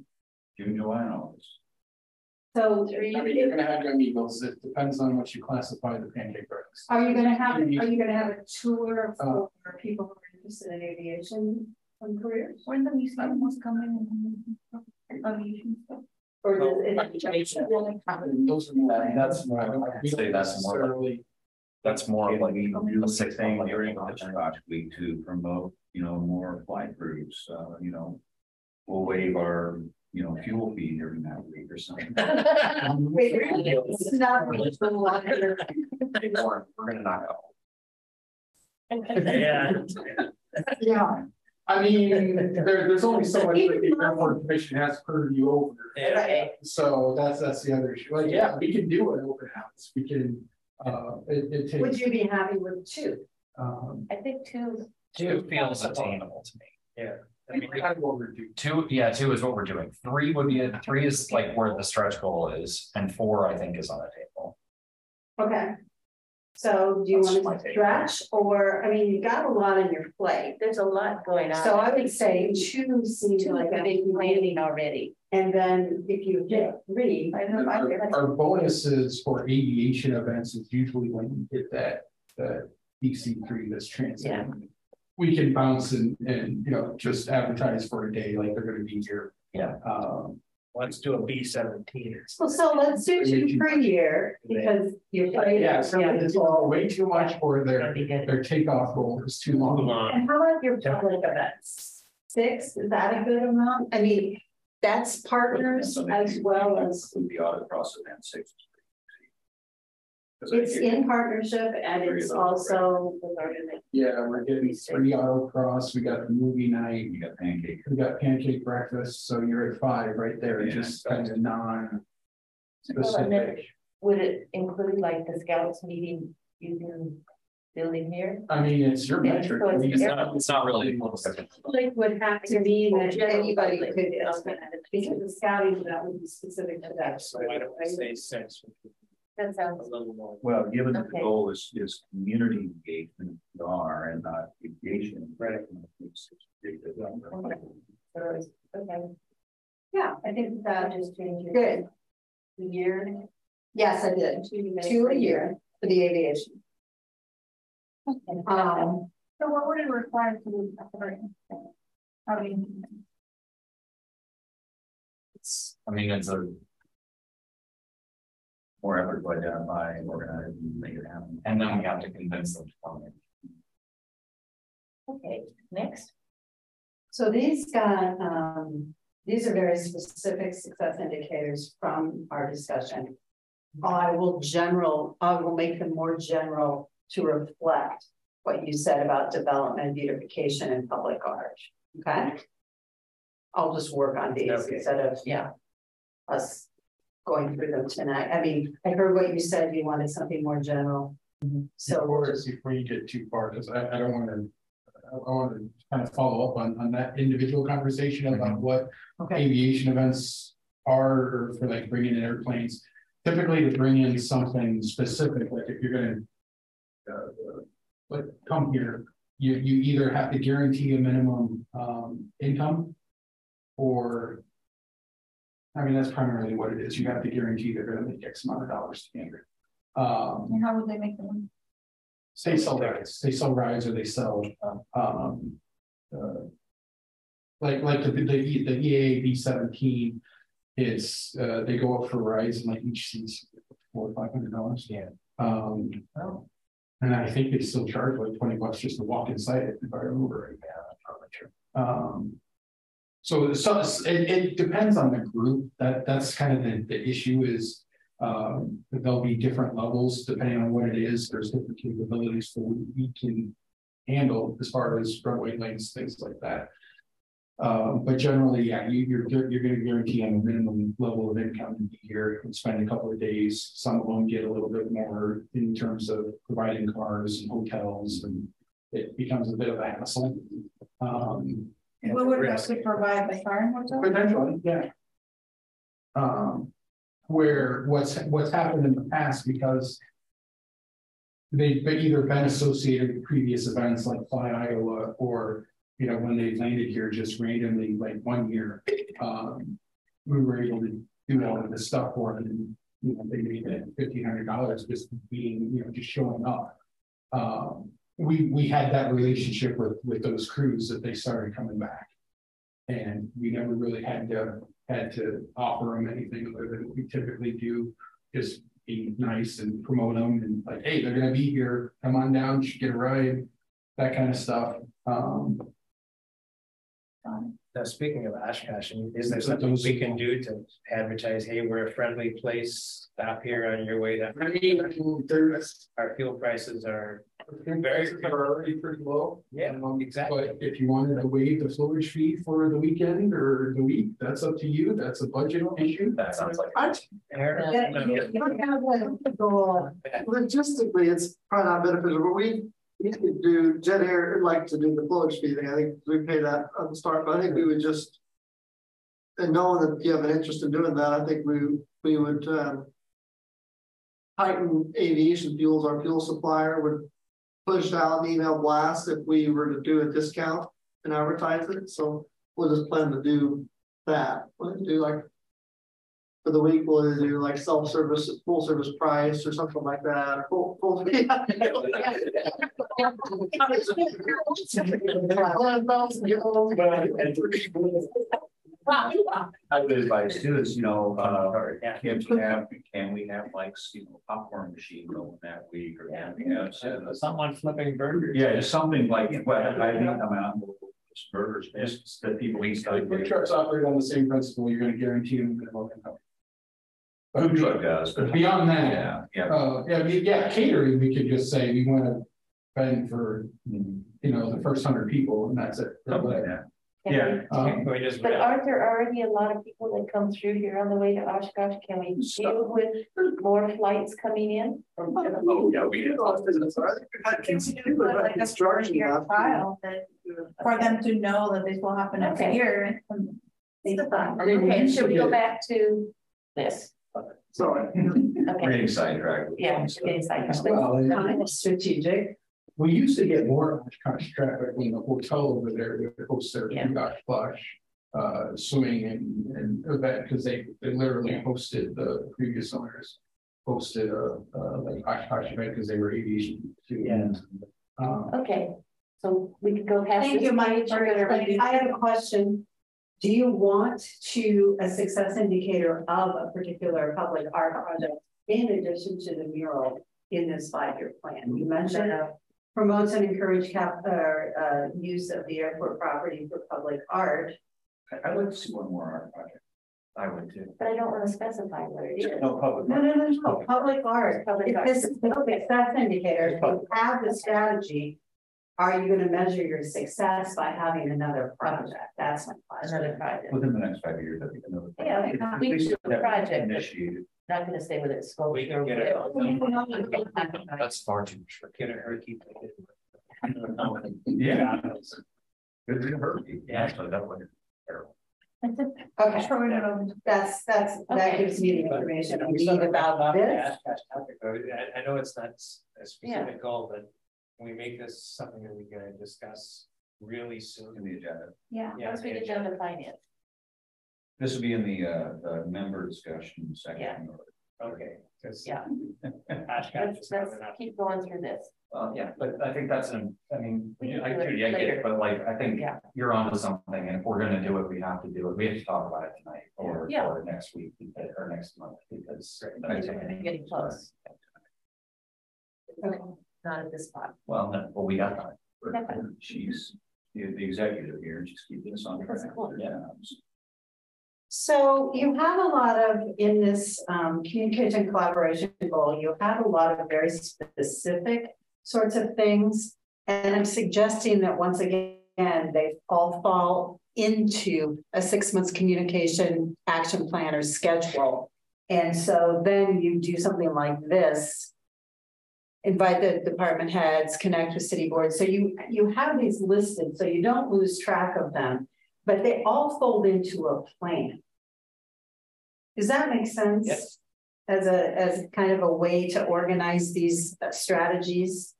June, July, and August. So, I mean, you're going to have Young Eagles. It depends on what you classify the pancake breakfast. Are you going to have? Are you going to have a tour for people who are interested in aviation and careers? When the museum was coming in aviation stuff, or aviation really coming? Those are more. That's more. I say that's more. That's more like a 6 thing during Oshkosh week to promote, you know, more flight groups. You know, we'll waive our, you know, fuel fee during that week or something. Wait, it's not really a little longer. We're gonna knock out. Yeah. Yeah. I mean, there's only so much that the airport commission has purview over. Yeah. So that's the other issue. Like, yeah, we can do an open house. We can. It takes. Would you be happy with 2? I think 2. 2 feels attainable to me. Yeah. I mean, what we're doing. 2, yeah, 2 is what we're doing. 3 would be a, 3 is like where the stretch goal is, and 4 I think is on the table. Okay, so do you want to stretch, or I mean, you've got a lot on your plate. There's a lot going on. So I would say 2 seems like a big landing already, and then if you get 3, I know our bonuses for aviation events is usually when you hit that DC-3 that's transcendent. Yeah. We can bounce and you know, just advertise for a day like they're going to be here. Yeah. Let's do a B-17. Well, so let's do 2 per year because you're playing. Yeah, so it's all way too much for their takeoff goal is too long. And how about your public events? 6, is that a good amount? I mean, that's partners as well as the audit process and 6. It's in partnership, and it's also we're getting free autocross. We got the movie night. We got pancake. We got pancake breakfast. So you're at 5 right there. Yeah, just kind of non-specific. Would it include like the scouts meeting using building here? I mean, it's your metric. So it's not really. It would have to be that anybody could open it because the scouting that would be specific to that. So I don't say 6. That sounds a little more. Well, given that the goal is community engagement, PR, and not aviation, right? Okay. Yeah, I think that just changed. Good. A year. Yes, I did. 2 a year for the aviation. Okay. So, what would it require to do? It's a. Or effort to identify and organize and make it happen. And then we have to convince them to come in. Okay, next. So these got these are very specific success indicators from our discussion. I will make them more general to reflect what you said about development, beautification, and public art. Okay. I'll just work on these instead of us going through them tonight. I mean, I heard what you said. You wanted something more general. So before you get too far, because I don't want to. I want to kind of follow up on that individual conversation about what aviation events are, or for like bringing in airplanes. Typically, to bring in something specific, like if you're going to come here, you either have to guarantee a minimum income, or I mean, that's primarily what it is. You have to guarantee they're going to make X amount of dollars to enter. And how would they make the money? They sell rides. They sell rides, or they sell like the EAB B-17 It's they go up for rides, and like each seat's $400 or $500. Yeah. Wow. And I think they still charge like $20 just to walk inside it, if I remember right now. I'm not sure. So it depends on the group. That's kind of the issue is there'll be different levels depending on what it is. There's different capabilities that we can handle as far as runway lanes, things like that. But generally, yeah, you're going to guarantee on a minimum level of income to be here and spend a couple of days. Some of them get a little bit more in terms of providing cars and hotels, and it becomes a bit of a hassle. What would actually provide the car and hotel? Potentially, yeah. Where what's happened in the past, because they've either been associated with previous events like Fly Iowa, or you know, when they landed here just randomly, like one year, we were able to do all of this stuff for them. And, you know, they made that $1,500 just being, you know, just showing up. We had that relationship with those crews that they started coming back, and we never really had to offer them anything other than what we typically do, just be nice and promote them and like, hey, they're gonna be here, come on down, you should get a ride, that kind of stuff. Now, speaking of Oshkosh, is there something we can do to advertise, hey, we're a friendly place, stop here on your way down? I mean, our fuel prices are already pretty low. Yeah, exactly. But if you wanted to waive the storage fee for the weekend or the week, that's up to you. That's a budget issue. That sounds like logistically, it's probably not beneficial, but we could do Jet Air like to do the flowage fee thing. I think we pay that at the start, but I think we would just, and knowing that you have an interest in doing that, I think we would Titan Aviation Fuels, our fuel supplier, would push out an email blast if we were to do a discount and advertise it. So we'll just plan to do that. We'll do like for the week, we'll do like self-service, full service price or something like that. Full yeah. I would advise too is, you know, can we have like, you know, popcorn machine going that week, or someone flipping burgers? Yeah, just something like what I think I'm burgers, just that people eat. Food trucks operate on the same principle. You're going to guarantee them minimum income. Food truck does, but beyond that, catering. We could just say we want to spend for you know the first 100 people, and that's it. But aren't there already a lot of people that come through here on the way to Oshkosh? Can we deal with more flights coming in? We did all business. For them to know that this will happen every year. Should we go back to this? Sorry. Getting sidetracked. Yeah, getting sidetracked. Well, kind of strategic. We used to get more Oshkosh traffic when the hotel over there would host their Oshkosh swimming and event, because they literally hosted, the previous owners hosted a Oshkosh event because they were aviation too. Yeah. Okay, so we could go past. Thank you, Mike. I have a question. Do you want to a success indicator of a particular public art project in addition to the mural in this 5-year plan? You mentioned promotes and encourage use of the airport property for public art. I would see one more art project. I would too. But I don't want to specify what it is. No, public art. No. Public art. This is the success indicator. If you have the strategy, are you going to measure your success by having another project? That's my question. Another project. Within the next 5 years, I think another project. Yeah, we should have a project. Initiated. Not going to say whether it's sculpture. We can get it. That's far too tricky. Yeah. Actually, that would be terrible. Okay. That gives me the information. We need about this. I know it's not a specific goal, but can we make this something that we're going to discuss really soon in the agenda? Yeah. Once we get down to finance. This will be in the member discussion section. Yeah. Okay. Yeah. let's keep going through this. But I think that's I get it, but I think you're onto something, and if we're going to do it, we have to do it. We have to talk about it tonight. or next week or next month, because that's getting close. Okay. Not at this spot. Well, no, well, we got that. Okay. She's the executive here, and she's keeping us on track. Cool. Yeah. So you have a lot of, in this communication collaboration goal, you have a lot of very specific sorts of things. And I'm suggesting that once again, they all fall into a 6 months communication action plan or schedule. And so then you do something like this, invite the department heads, connect with city boards. So you have these listed, so you don't lose track of them. But they all fold into a plan. Does that make sense? Yes. As kind of a way to organize these strategies?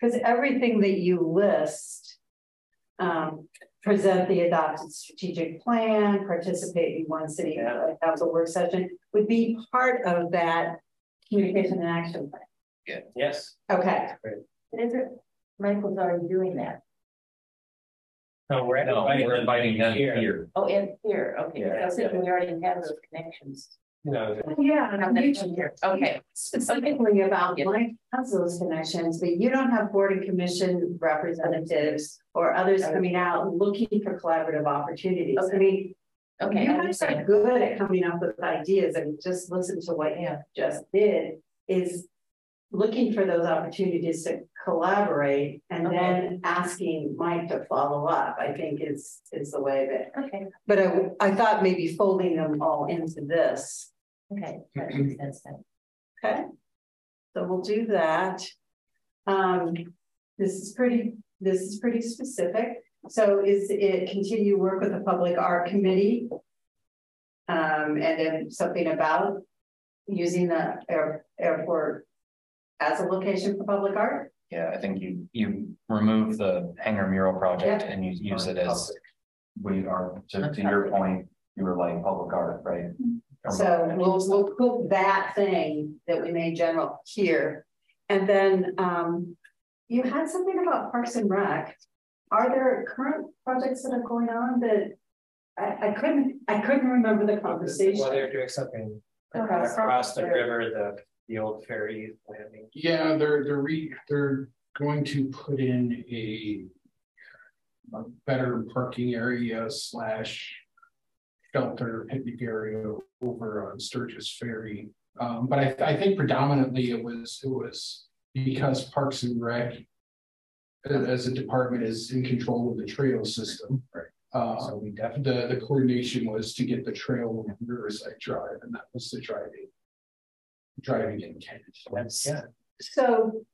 Because everything that you list, present the adopted strategic plan, participate in one city, that was a work session, would be part of that communication and action plan. Yeah. Yes. Okay. But is it, Michael's already doing that? No, we're inviting them here. Oh, in here. Okay. Yeah, I was thinking we already have those connections. No. Yeah. Here. Okay. Specifically about Mike has those connections, but you don't have board and commission representatives or others coming out looking for collaborative opportunities. Okay. I mean, okay, you guys are good at coming up with ideas. I mean, just listen to what you just did is looking for those opportunities to collaborate and then asking Mike to follow up, I think is the way of it. Okay. But I thought maybe folding them all into this. Okay, that makes sense then. Okay, so we'll do that. This is pretty specific. So is it continue work with the Public Art Committee and then something about using the airport as a location for public art? Yeah, I think you remove the hangar mural project and you use it as we are. To your point, you were like public art, right? So we'll put that thing that we made general here, and then you had something about Parks and Rec. Are there current projects that are going on that I couldn't remember the conversation? Well, they're doing something across the river. The old ferry landing. Yeah, they're going to put in a better parking area / shelter picnic area over on Sturgis Ferry. But I think predominantly it was because Parks and Rec as a department is in control of the trail system. Right. So we the coordination was to get the trail on Riverside Drive, and that was the driving in Cambridge. Yeah. So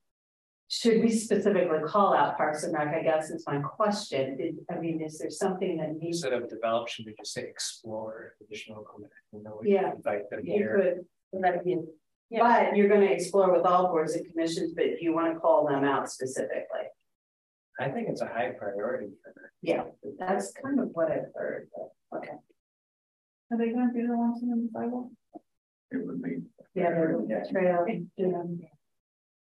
should we specifically call out Parks and Rec, I guess is my question. Is there something that needs... Instead of develop, should we just say explore additional comment? We invite them here. But you're going to explore with all boards and commissions, but you want to call them out specifically. I think it's a high priority for them. Yeah, that's kind of what I've heard. But, okay. Are they going to be the ones in the sidewalk? It would be. Yeah, they're trail. Yeah.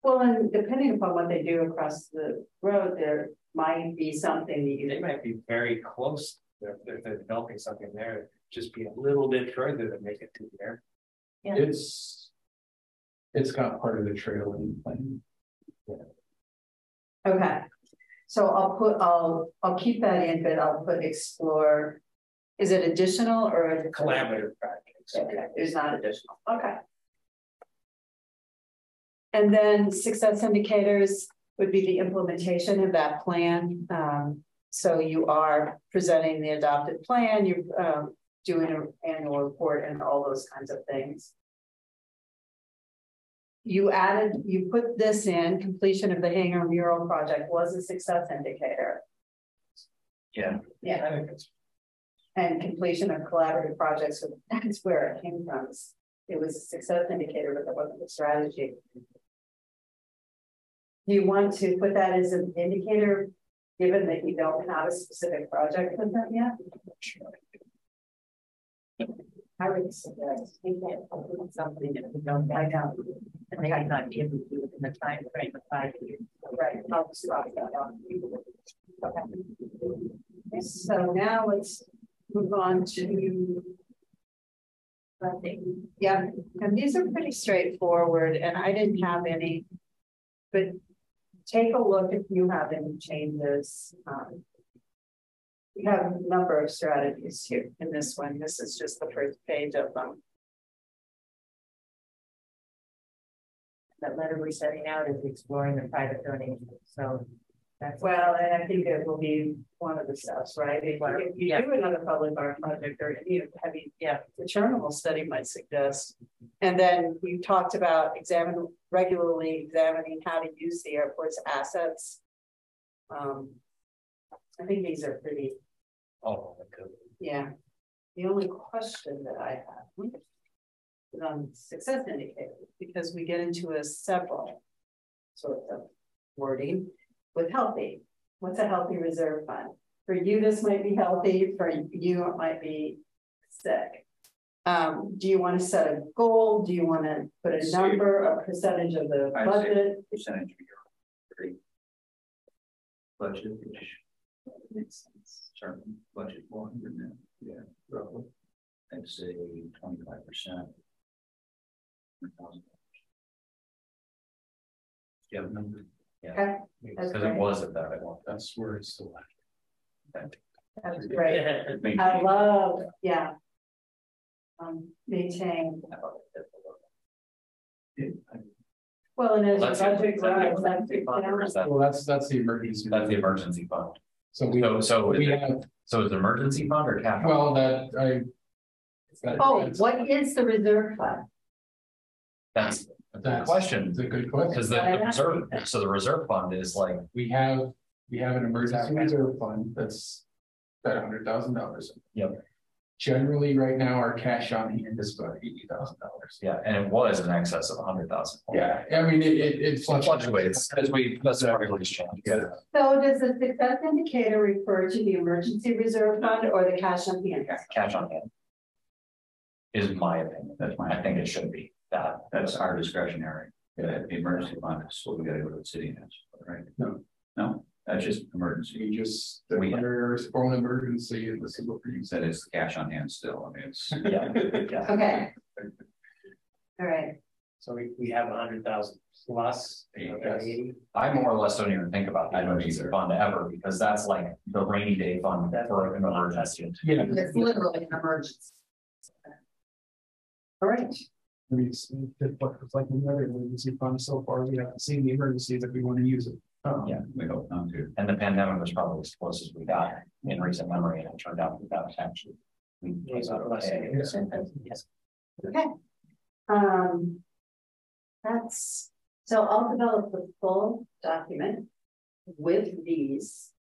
Well, and depending upon what they do across the road, there might be something that you... They might be very close. They're developing something there. Just be a little bit further to make it to there. Yeah. It's got part of the trail in plan. Yeah. Okay. So I'll keep that in, but I'll put explore. Is it additional or a collaborative project? Okay. It's not additional. Okay. And then success indicators would be the implementation of that plan. So you are presenting the adopted plan, you're doing an annual report and all those kinds of things. You put this in, completion of the hangar mural project was a success indicator. Yeah. Yeah. I think it's and completion of collaborative projects, so that's where it came from. It was a success indicator, but that wasn't the strategy. Do you want to put that as an indicator, given that you don't have a specific project with them yet? Sure. I would suggest you can't complete something that we don't find out, and they might not be able to do it in the time frame of 5 years. Right, I'll just drop that on. Okay. So now let's move on to funding. Yeah, and these are pretty straightforward, and I didn't have any, but take a look if you have any changes. We have a number of strategies here in this one. This is just the first page of them. That letter we're sending out is exploring the private donation. So that's well, and I think it will be one of the steps, right? If you do another public art project or any heavy, the journal study might suggest. And then we talked about regularly examining how to use the airport's assets. I think these are pretty. Oh, good. Yeah. The only question that I have is on success indicators, because we get into a several sort of wording with healthy. What's a healthy reserve fund? For you, this might be healthy. For you, it might be sick. Do you want to set a goal? Do you want to put a number, a percentage of the budget? Percentage of your budget. Makes sense. Certain budget 400 now. Yeah, roughly. I'd say 25%. $1,000. Do you have a number? Yeah. Because okay. It was at that I want. That's where it's still at. That's great. Yeah. I love, yeah. Maintain. Well, and as your budget grows, that's the emergency. That's the emergency fund. So we so it's emergency fund or capital? Well, what is the reserve fund? That's question. It's a good question. Because the reserve fund is like we have an emergency reserve fund that's about $100,000. Yep. Generally, right now our cash on hand is about $80,000. Yeah, and it was in excess of $100,000. Yeah, I mean it fluctuates as we change. Yeah. So, does the success indicator refer to the emergency reserve fund or the cash on hand? Yeah, cash on hand is my opinion. That's my opinion. I think it should be that. That's our discretionary. Yeah. The emergency fund is what we got to go to the city and ask for, right? No. That's just emergency. You just declare an emergency, and this is what you said is cash on hand still. I mean, it's yeah. Okay. All right. So we have 100,000 plus. Yes. I more or less don't even think about the emergency fund ever because that's like the rainy day fund for an emergency. Yeah, it's literally an emergency. All right. I mean, it's like another emergency fund. So far, we haven't seen the emergency that we want to use it. Oh, yeah, we hope not to. And the pandemic was probably as close as we got in recent memory, and it turned out that was actually. Yes. Okay. So I'll develop the full document with these.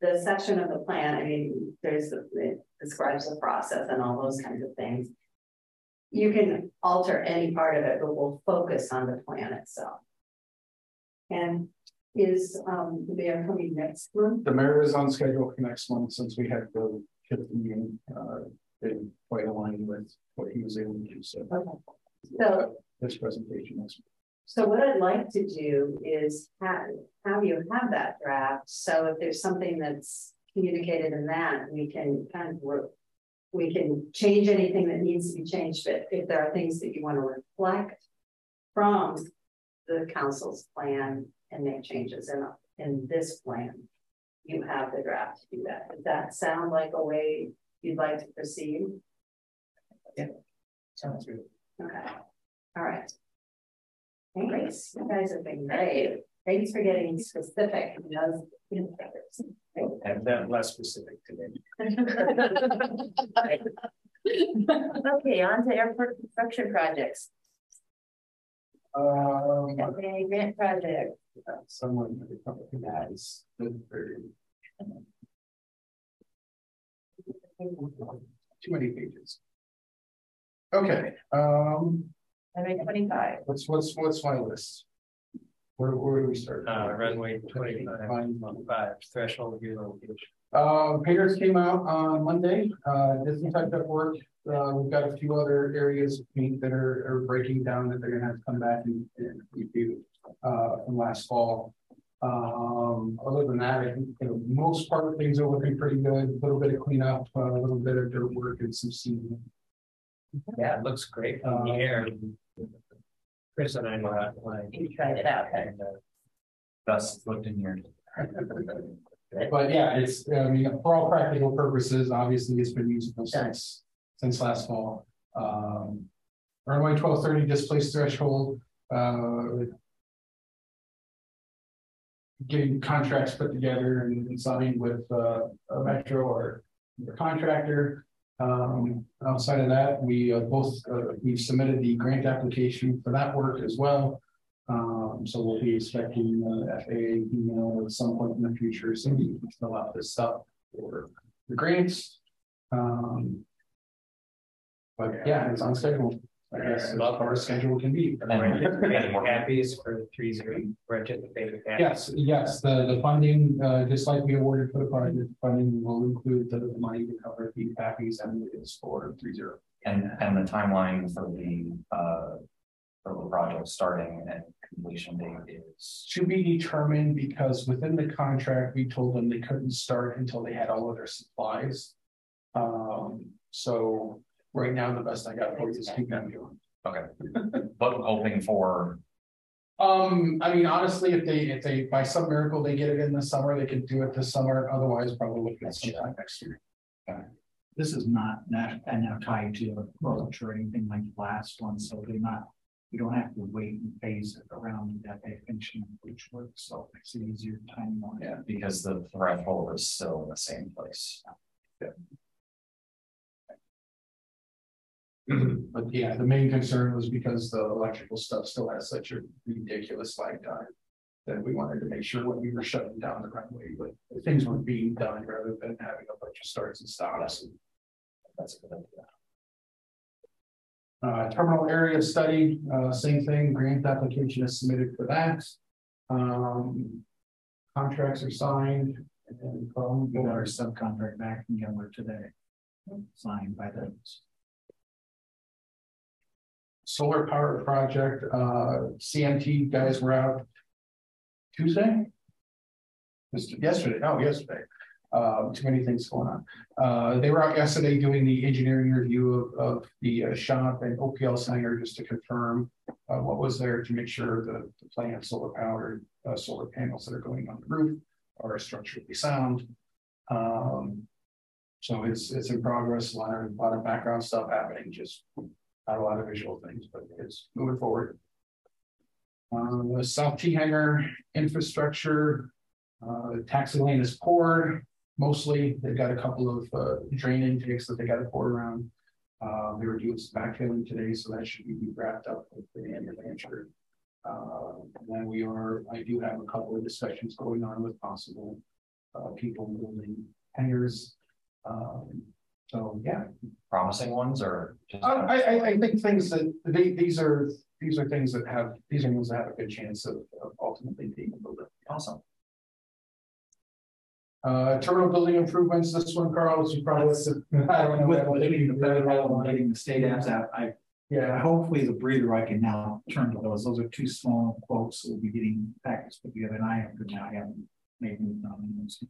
The section of the plan, I mean, it describes the process and all those kinds of things. You can alter any part of it, but we'll focus on the plan itself. And is the mayor coming next month? The mayor is on schedule for next month since we had the meeting. They quite aligned with what he was able to do. So, so this presentation next month. So what I'd like to do is have you have that draft. So if there's something that's communicated in that, we can kind of work. We can change anything that needs to be changed. But if there are things that you want to reflect from the council's plan and make changes in this plan, you have the draft to do that. Does that sound like a way you'd like to proceed? Yeah, sounds good. Okay, all right. Thanks, you guys have been great. Thanks for getting specific. And then less specific today. Okay, on to airport construction projects. Okay, grant project. Someone recognize the bird. Too many pages. Okay. I made 25. What's my list? Where do we start? Runway 25 threshold relocation. Payers came out on Monday. Disney type of work. We've got a few other areas of paint that are breaking down that they're going to have to come back and redo from last fall. Other than that, I think most part of things are looking pretty good. A little bit of cleanup, a little bit of dirt work, and some seeding. Yeah, it looks great from the air. Chris and I tried it out. And thus looked in here. But yeah, it's, I mean, for all practical purposes, obviously it's been usable since last fall. Runway 1230 displaced threshold, getting contracts put together and signed with a metro or a contractor. Outside of that, we we've submitted the grant application for that work as well. So we'll be expecting the FAA email at some point in the future, so you can fill out this stuff for the grants. But yeah, it's on schedule. I guess about how our schedule can be. We're happy for 3-0. We're anticipating that. Yes, yes. The funding, just like we awarded for the project, funding will include the money to cover the PAPIs and it is for 3-0. And the timeline for the project starting and completion date is to be determined, because within the contract we told them they couldn't start until they had all of their supplies. So right now, the best I got for you is keep that doing. Okay, but hoping for. I mean, honestly, if they by some miracle they get it in the summer, they could do it this summer. Otherwise, probably looking at sometime next year. Okay. This is not tied to a approach or anything like the last one, so they're not. We don't have to wait and phase it around that they finish which works, so it makes it easier time on. Yeah, because the threshold is still in the same place. Yeah. But yeah, the main concern was because the electrical stuff still has such a ridiculous lag time that we wanted to make sure when we were shutting down the runway, like things were being done rather than having a bunch of starts and stops. And that's a good idea. Terminal area study, same thing. Grant application is submitted for that. Contracts are signed, and we got our subcontract back from Denver today, signed by the. Solar power project, CMT guys were out Tuesday? Yesterday. Oh, yesterday. Too many things going on. They were out yesterday doing the engineering review of the shop and OPL Center just to confirm what was there to make sure the planned solar powered solar panels that are going on the roof are structurally sound. So it's in progress, a lot of background stuff happening, just not a lot of visual things, but it's moving forward. The South T-Hanger infrastructure, taxi lane is poured mostly. They've got a couple of drain intakes that they got to pour around. They were doing some backfilling today, so that should be wrapped up with the end of Lancher. Then I do have a couple of discussions going on with possible people building hangers. So yeah, promising ones, or just I think things that these are things that have ones that have a good chance of ultimately being built. Awesome. Terminal building improvements. This one, Carl, as you probably I don't know getting the state apps out. Hopefully the breather I can now turn to those. Those are two small quotes. We'll be getting packets put together, and I have now haven't made any nominations.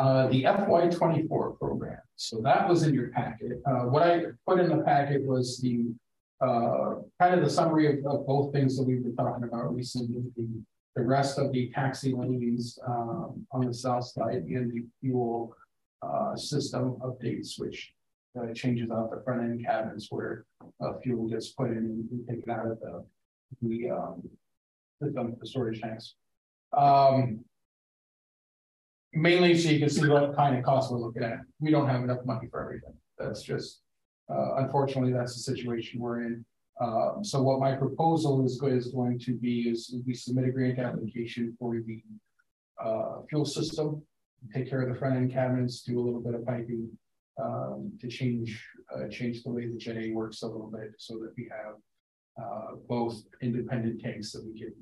The FY24 program. So that was in your packet. What I put in the packet was the kind of the summary of both things that we've been talking about recently, the rest of the taxi lanes on the south side and the fuel system updates, which changes out the front end cabins where fuel gets put in and taken out of the storage tanks. Mainly so you can see what kind of costs we're looking at. We don't have enough money for everything. That's just, unfortunately, that's the situation we're in. So what my proposal is going to be is we submit a grant application for the fuel system, take care of the front end cabinets, do a little bit of piping to change the way the Jet Air works a little bit so that we have both independent tanks that we can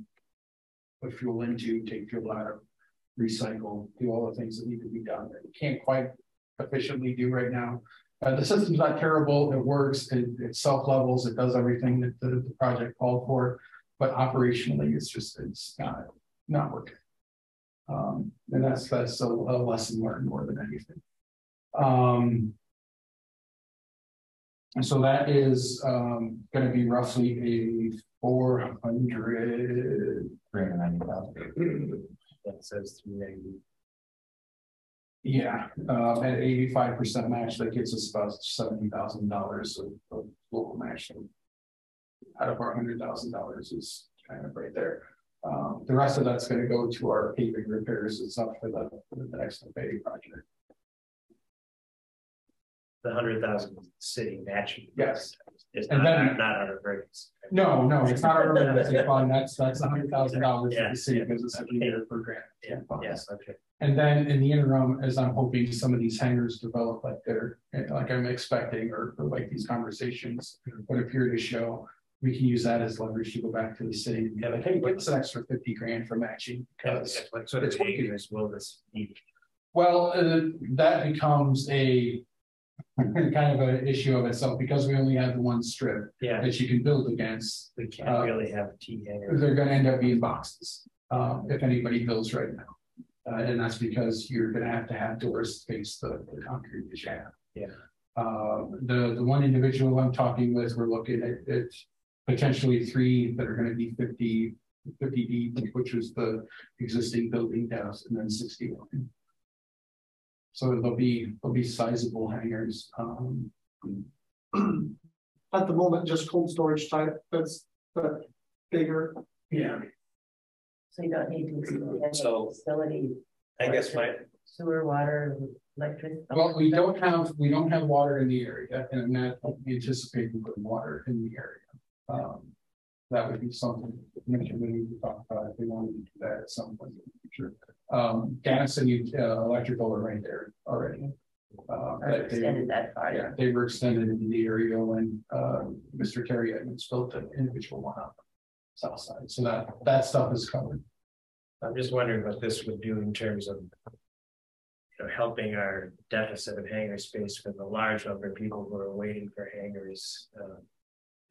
put fuel into, take fuel out of, recycle, do all the things that need to be done that we can't quite efficiently do right now. The system's not terrible, it works, it self-levels, it does everything that the project called for, but operationally it's not working. And that's a lesson learned more than anything. And so that is going to be roughly a 390,000. That says 380. Yeah, at 85% match, that gives us about $70,000 of local match. Out of our $100,000 is kind of right there. The rest of that's going to go to our paving repairs. It's up for the next FAA project. The 100,000 city matching. Yes, it's and not, then, not our verdicts. No, it's not our verdicts. That's $100,000 for the city because it's a year per grant. Yeah. Yes. Okay. And then in the interim, as I'm hoping some of these hangars develop, like I'm expecting, or like these conversations would appear to show, we can use that as leverage to go back to the city and be like, hey, get us an extra 50 grand for matching because so it's working as well as needed. Well, that becomes a kind of an issue of itself because we only have the one strip that you can build against. We can't really have a T hangar. They're going to end up being boxes if anybody builds right now. And that's because you're going to have doors to face the concrete that you have. Yeah. The one individual I'm talking with, we're looking at potentially three that are going to be 50 deep, which is the existing building house, and then 61. So there'll be sizable hangars. At the moment, just cold storage type. That's bigger. Yeah. So you don't need to expand the facility. I guess my sewer, water, electricity. Well, we don't have water in the area, and I'm not anticipating putting water in the area. That would be something we need to talk about if we wanted to do that at some point in the future. Gas and electrical are right there already. They were extended in the area when Mr. Terry Edmonds built an individual one up south side. So that stuff is covered. I'm just wondering what this would do in terms of helping our deficit of hangar space for the large number of people who are waiting for hangars.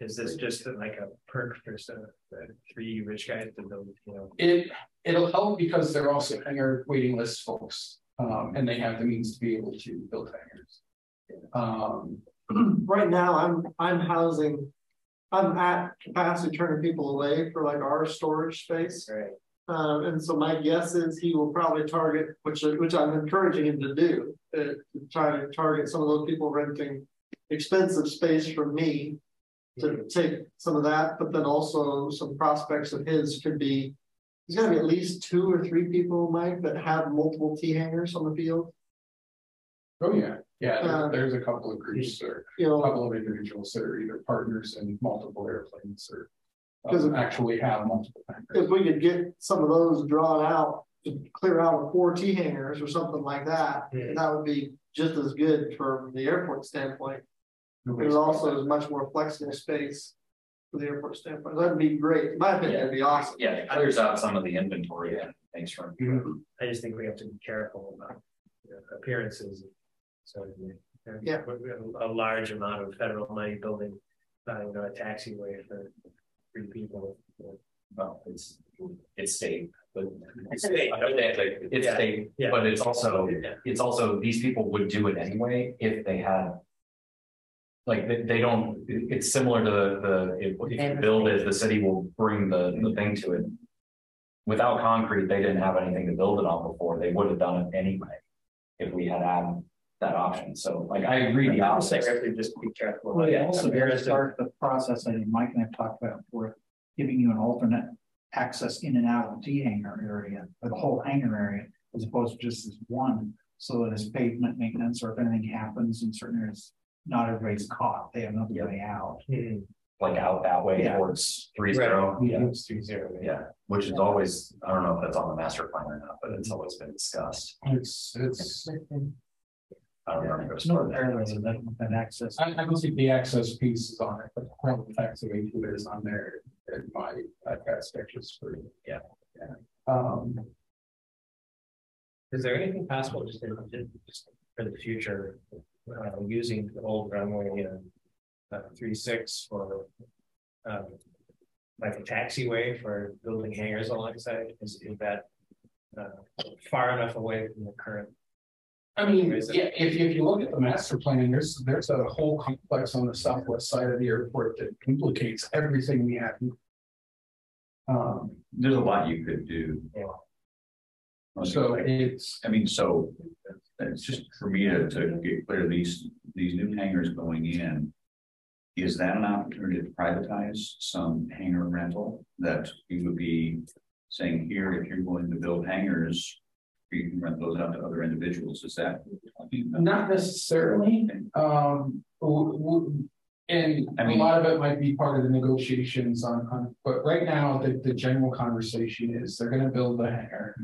Is this just like a perk for the three rich guys to build? It'll help because they're also hangar waiting list folks, and they have the means to be able to build hangars. Right now, I'm housing. I'm at capacity turning people away for like our storage space. Right. And so my guess is he will probably target, which I'm encouraging him to do, try to target some of those people renting expensive space from me to take some of that, but then also some prospects of his could be, there's got to be at least 2 or 3 people, Mike, that have multiple T hangers on the field. Oh, yeah. Yeah, there's a couple of groups or a couple of individuals that are either partners in multiple airplanes or actually have multiple hangers. If we could get some of those drawn out to clear out with 4 T hangers or something like that, that would be just as good from the airport standpoint. There's also much more flexible space for the airport standpoint. That'd be great. In my opinion, that'd be awesome. Yeah, clears out some of the inventory. Yeah. Thanks for I just think we have to be careful about appearances. So yeah, we have a large amount of federal money building, a taxiway for 3 people. Well, it's safe, but it's safe, but it's also these people would do it anyway if they had. Like they don't. It's similar to if you build it, the city will bring the thing to it. Without concrete, they didn't have anything to build it on before. They would have done it anyway if we had had that option. So, like I agree, the opposite. We have to just be careful. Well, yeah, also to start the process. I think Mike and I talked about before, giving you an alternate access in and out of the hangar area or the whole hangar area, as opposed to just this one, so that as pavement maintenance or if anything happens in certain areas. Not everybody's caught. They have another way out. Like out that way towards 3-0. Right. Yeah. It's 3-0. Yeah. Which is always, I don't know if that's on the master plan or not, but it's always been discussed. It's I don't remember. It's not that access. I don't think the access piece is on it, but the tax away to it is on there in my podcast pictures for is there anything possible just for the future? Using the old runway 36 for like a taxiway for building hangars alongside, is that far enough away from the current I mean, yeah, if you look at the master plan, there's a whole complex on the southwest side of the airport that implicates everything we have. There's a lot you could do. Yeah. So it's, I mean, so it's just for me to get clear, these new hangars going in, is that an opportunity to privatize some hangar rental that you would be saying here, if you're willing to build hangars, you can rent those out to other individuals? Is that not necessarily? And I mean, a lot of it might be part of the negotiations on but right now the general conversation is they're going to build the hangar,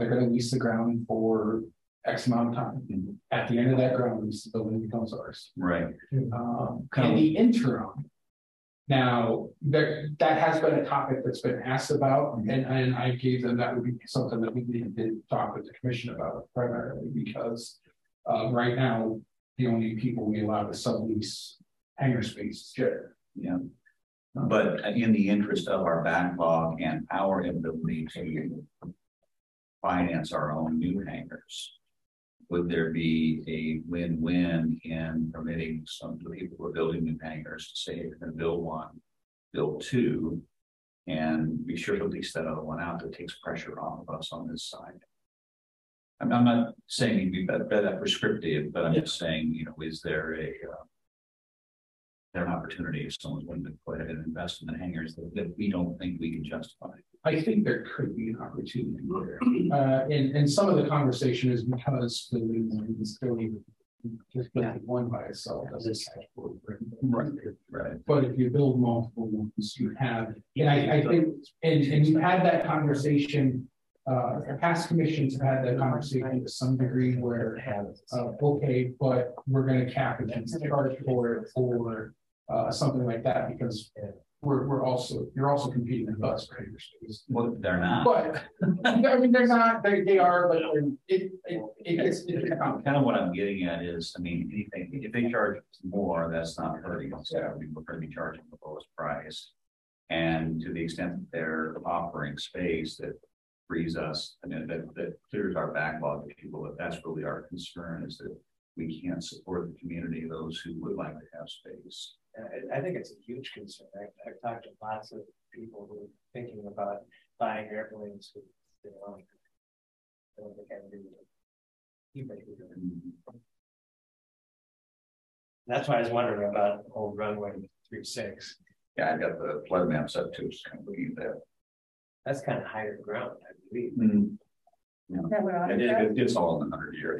they're going to lease the ground for X amount of time. Mm-hmm. At the end of that ground lease, the building becomes ours. Right. In the interim, now that has been a topic that's been asked about, mm-hmm. and I gave them that would be something that we needed to talk with the commission about primarily because right now the only people we allow to sublease hangar space is Jet Air. Yeah. But in the interest of our backlog and our ability to finance our own new hangars, would there be a win-win in permitting some of the people who are building new hangars to say, if you're going to build one, build two, and be sure to lease that other one out that takes pressure off of us on this side? I mean, I'm not saying you'd be better prescriptive, but I'm just saying, you know, is there an opportunity if someone's willing to go ahead and invest in the hangars that we don't think we can justify? I think there could be an opportunity there. And some of the conversation is because the is really just building one by itself doesn't right. But if you build multiple ones, you have, and I think, and you had that conversation. Past commissions have had that conversation to some degree where, okay, but we're going to cap it and charge for it or something like that because you're also competing with us for hangar space. Well, they're not. But I mean, they're not. They are, but it's kind of what I'm getting at is, I mean, anything if they charge more, that's not hurting us. Yeah. We're going to be charging the lowest price, and to the extent that they're offering space that frees us, I mean, that clears our backlog of people. But that's really our concern, is that we can't support the community, those who would like to have space. I think it's a huge concern. I've talked to lots of people who are thinking about buying airplanes who they don't think I do. That's why I was wondering about old runway 36. Yeah, I got the flood maps up too, so kind of looking at that. That's kind of higher ground, I believe. Mm-hmm. Yeah. It's all in the 100-year.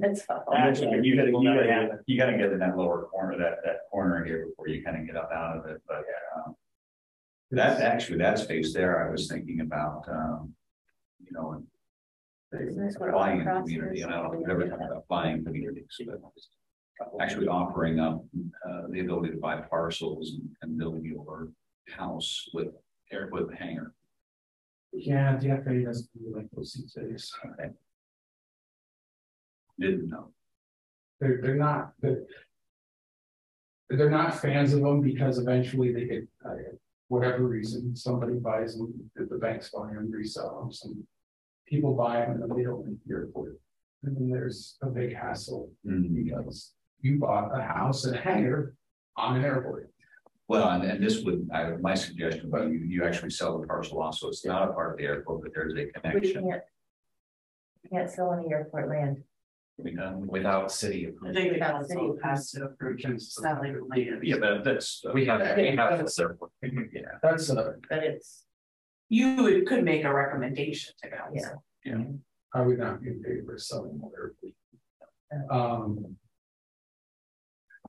That's all. Actually, you got to get in that lower corner, that corner here, before you kind of get up out of it. But that space there, I was thinking about, you know, the flying community, and I don't know if I've ever talked about flying communities, but actually offering up the ability to buy parcels and build your house with the hangar. Yeah, the FAA doesn't really like those these days. Okay. Didn't know. They're not fans of them because eventually they get, whatever reason, somebody buys them, the banks buy them, resell them. Some people buy them and they don't make the airport. And then there's a big hassle because you bought a house and a hangar on an airport. Well, and this would, my suggestion, but you actually sell the parcel off, so it's not a part of the airport, but there's a connection. We can't sell any airport land. Without city approval. I think without city approval. It's not like land. Yeah, but that's, we have this airport. Yeah, that's another. But it's, you could make a recommendation to council. Yeah. Yeah. I would not be in favor of selling more airport.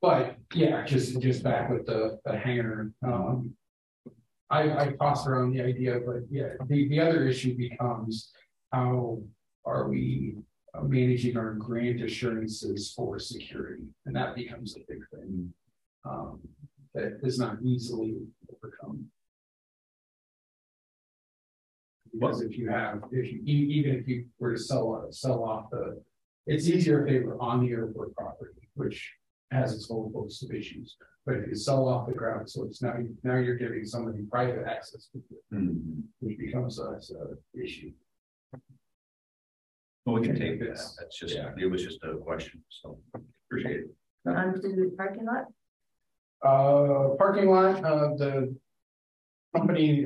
But yeah, just back with the hangar, I toss around the idea, but yeah, the other issue becomes how are we managing our grant assurances for security, and that becomes a big thing that is not easily overcome. Because if you were to sell off it's easier if they were on the airport property, which has its whole host of issues, but if you sell off the ground, so it's now you're giving somebody private access to it, which becomes an issue. Well, we can take this. That's just, it was just a question. So appreciate it. On to the parking lot? Parking lot, the company,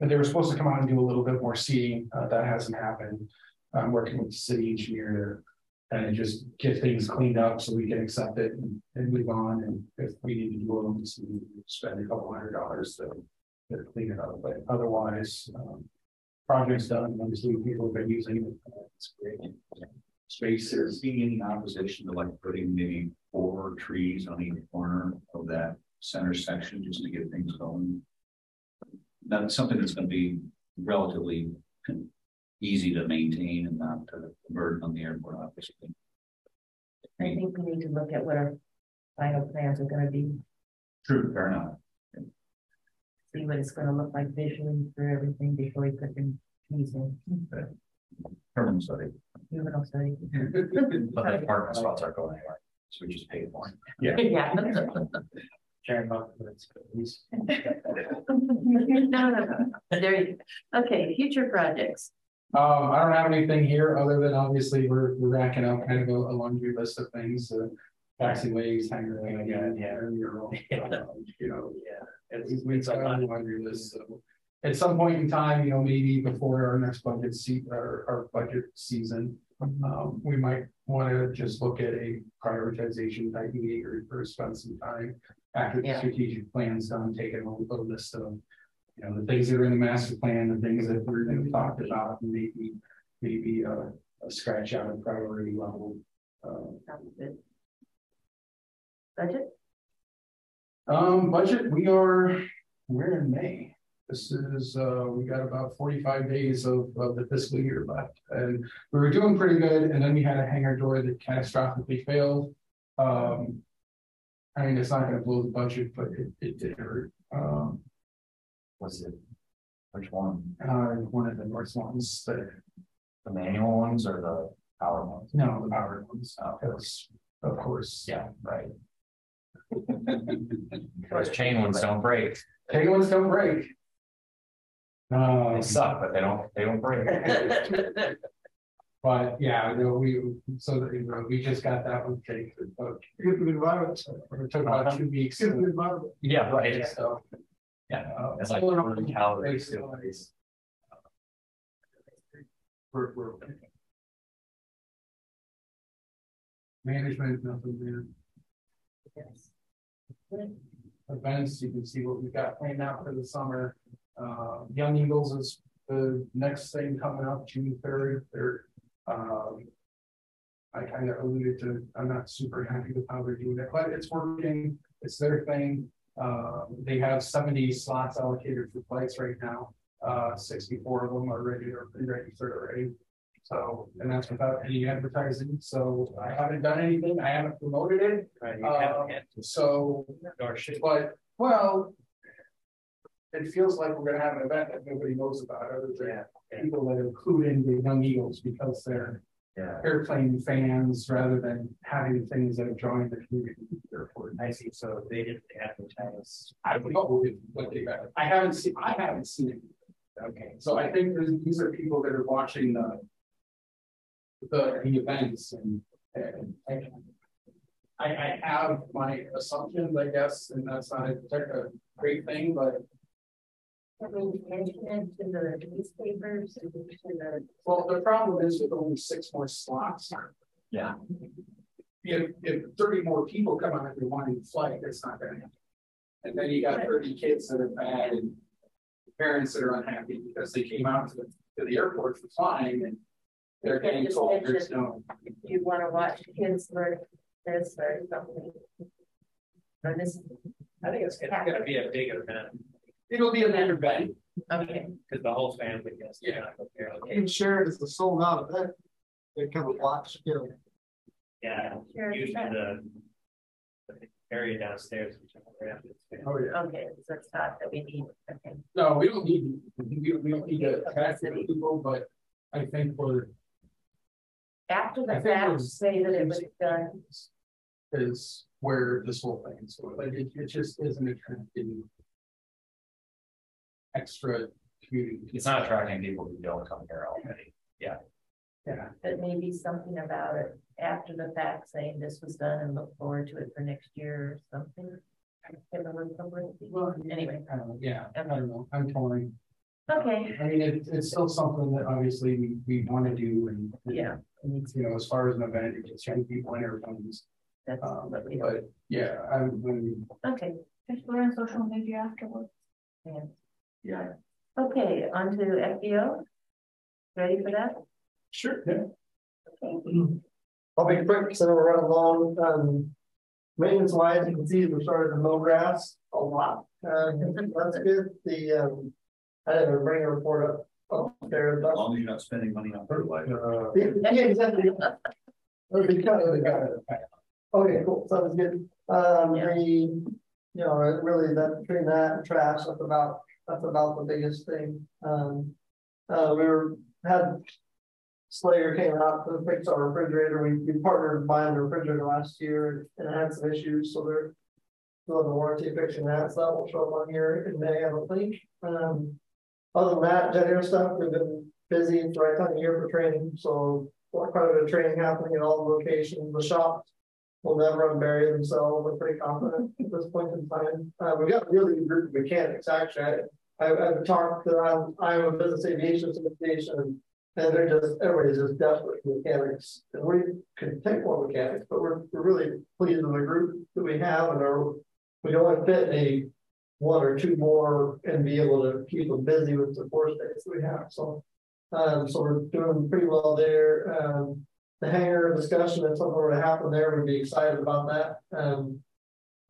they were supposed to come out and do a little bit more seating. That hasn't happened. I'm working with the city engineer and just get things cleaned up so we can accept it and move on. And if we need to do a little bit, we spend a couple $100 to clean it up. But otherwise, project's done. Obviously, people have been using it. It's great. Space, there's being any opposition to like putting maybe 4 trees on each corner of that center section just to get things going. That's something that's going to be relatively easy to maintain and not to burden on the airport, obviously. I think we need to look at what our final plans are going to be. True, fair enough. See what it's going to look like visually for everything before we put the trees in. Okay. Terminal study. Terminal study. But the apartment spots aren't going anywhere, so we just pay for it. Yeah. Sharing documents, please. Okay, future projects. I don't have anything here other than obviously we're racking up kind of a laundry list of things. Taxiways, hangar lane again, you know, at least we've got a laundry list. So at some point in time, you know, maybe before our next budget our budget season, we might want to just look at a prioritization type meeting or spend some time after the strategic plan's done, taking a list of, you know, the things that are in the master plan, the things that we're going to talk about, and maybe a scratch out a priority level. Budget. Budget. We're in May. This is, we got about 45 days of the fiscal year left, and we were doing pretty good. And then we had a hangar door that catastrophically failed. I mean, it's not going to blow the budget, but it did hurt. Was it? Which one? One of the north ones, the manual ones or the power ones? No, the power ones. Of course. Yeah, right. Because chain ones don't break. Chain ones don't break. They suck, but they don't break. But yeah, you know, we just got that one taken. It took about 2 weeks. Yeah, right. So yeah, it's like calories. We're management, nothing there. Yes. Events, you can see what we've got planned out for the summer. Young Eagles is the next thing coming up, June 3rd. I kind of alluded to, I'm not super happy with how they're doing it, but it's working. It's their thing. They have 70 slots allocated for flights right now. 64 of them are pre-registered already. So, and that's without any advertising. So I haven't done anything. I haven't promoted it. Right, so, but well, it feels like we're going to have an event that nobody knows about other than people that include in the Young Eagles because they're airplane fans rather than having things that are drawing the community to the airport. I see. So they didn't advertise. I haven't seen it. Okay. So I think these are people that are watching the events, and I have my assumptions, I guess, and that's not a great thing, but I mean, in the newspapers, well, the problem is with only 6 more slots. Yeah. If 30 more people come out and they want to flight, that's not going to happen. And then you got 30 kids that are bad and parents that are unhappy because they came out to the airport for flying and they're getting told there's no. You want to watch kids learn this or something. Or this. I think it's going to be a big event. It'll be a better event. Okay. Because the whole family gets I'm sure it's a sold out event. They come and watch. Yeah. Sure. Usually the area downstairs. Oh yeah. Okay, so it's not that we need. Okay. No, we don't need to attack people, but. I think we're after the fact say that it was done is where this whole thing is going. Like it just isn't attracting extra community. It's not attracting people who don't come here already. Yeah. Yeah. But maybe something about it after the fact, saying this was done and look forward to it for next year or something. Well, anyway. I don't know. Yeah. Okay. I don't know. I'm torn. Okay. I mean, it's still something that obviously we want to do, and yeah, you know, as far as an event, it's just young people and everyone's. That's what we but do. Yeah, I okay. Explore on social media afterwards. Yeah. Yeah. Okay, on to FBO. Ready for that? Sure. Yeah. Okay. I'll be quick, so we're running along. Maintenance wise, you can see we're starting to mow grass a lot. That's good. The I didn't bring a report up there. As long as you're not spending money on fertilizer. Yeah, exactly. Okay, cool. So that was good. Yeah. You know, really that between that and trash, that's about the biggest thing. We had Slayer came out to fix our refrigerator. We partnered buying the refrigerator last year and it had some issues, so they're doing the warranty fixing that, so that will show up on here in May, I don't think. Other than that, Jet Air stuff, we've been busy. It's the right time of year for training, so quite a bit of training happening at all the locations. The shop will never unbury themselves. We're pretty confident at this point in time. We've got a really good group of mechanics. Actually, I've talked to the Iowa Business Aviation Association, and they're just, everybody's just desperate for mechanics. And we could take more mechanics, but we're really pleased with the group that we have, and we only fit a one or two more and be able to keep them busy with the force space that we have. So we're doing pretty well there. The hangar discussion, if something were to happen there, we'd be excited about that.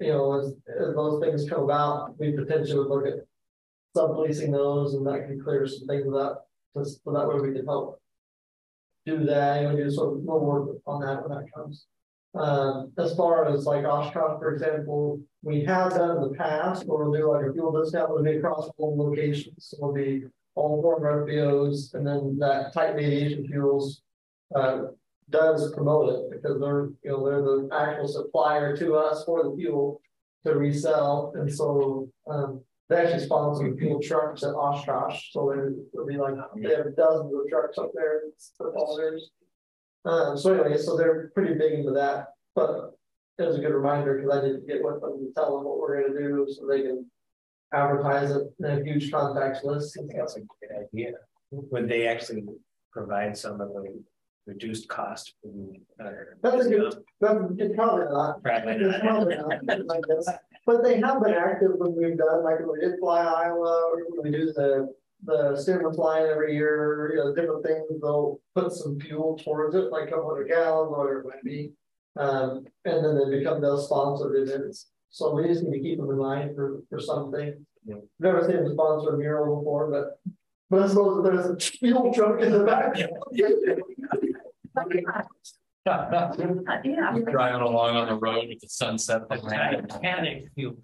You know, as those things come about, we potentially would look at subleasing those, and that can clear some things up. Just so that way we can help do that, and we do sort of more work on that when that comes. As far as like Oshkosh, for example, we have done in the past where we'll do like a fuel discount will be across all locations. So we'll be all former FBOs, and then that Titan Aviation Fuels does promote it because they're the actual supplier to us for the fuel to resell, and so they actually sponsor fuel trucks at Oshkosh. So there'll be like they have dozens of trucks up there for volunteers. So anyway, so they're pretty big into that. But it was a good reminder because I didn't get with them to tell them what we're going to do, so they can advertise it in a huge contact list. I think that's a good idea. Would they actually provide some of the reduced cost? That's probably not. Probably not. Like this. But they have been active when we've done, like when we did Fly Iowa, or when we do the stimulus line every year, you know, different things, they'll put some fuel towards it, like 200 gallons, whatever it might be. And then they become those sponsored events. So we just need to keep them in mind for something. Yeah. Never seen them sponsor a mural before, but I suppose there's a fuel truck in the back. Yeah. Driving along on the road with the sunset. Panic fuel.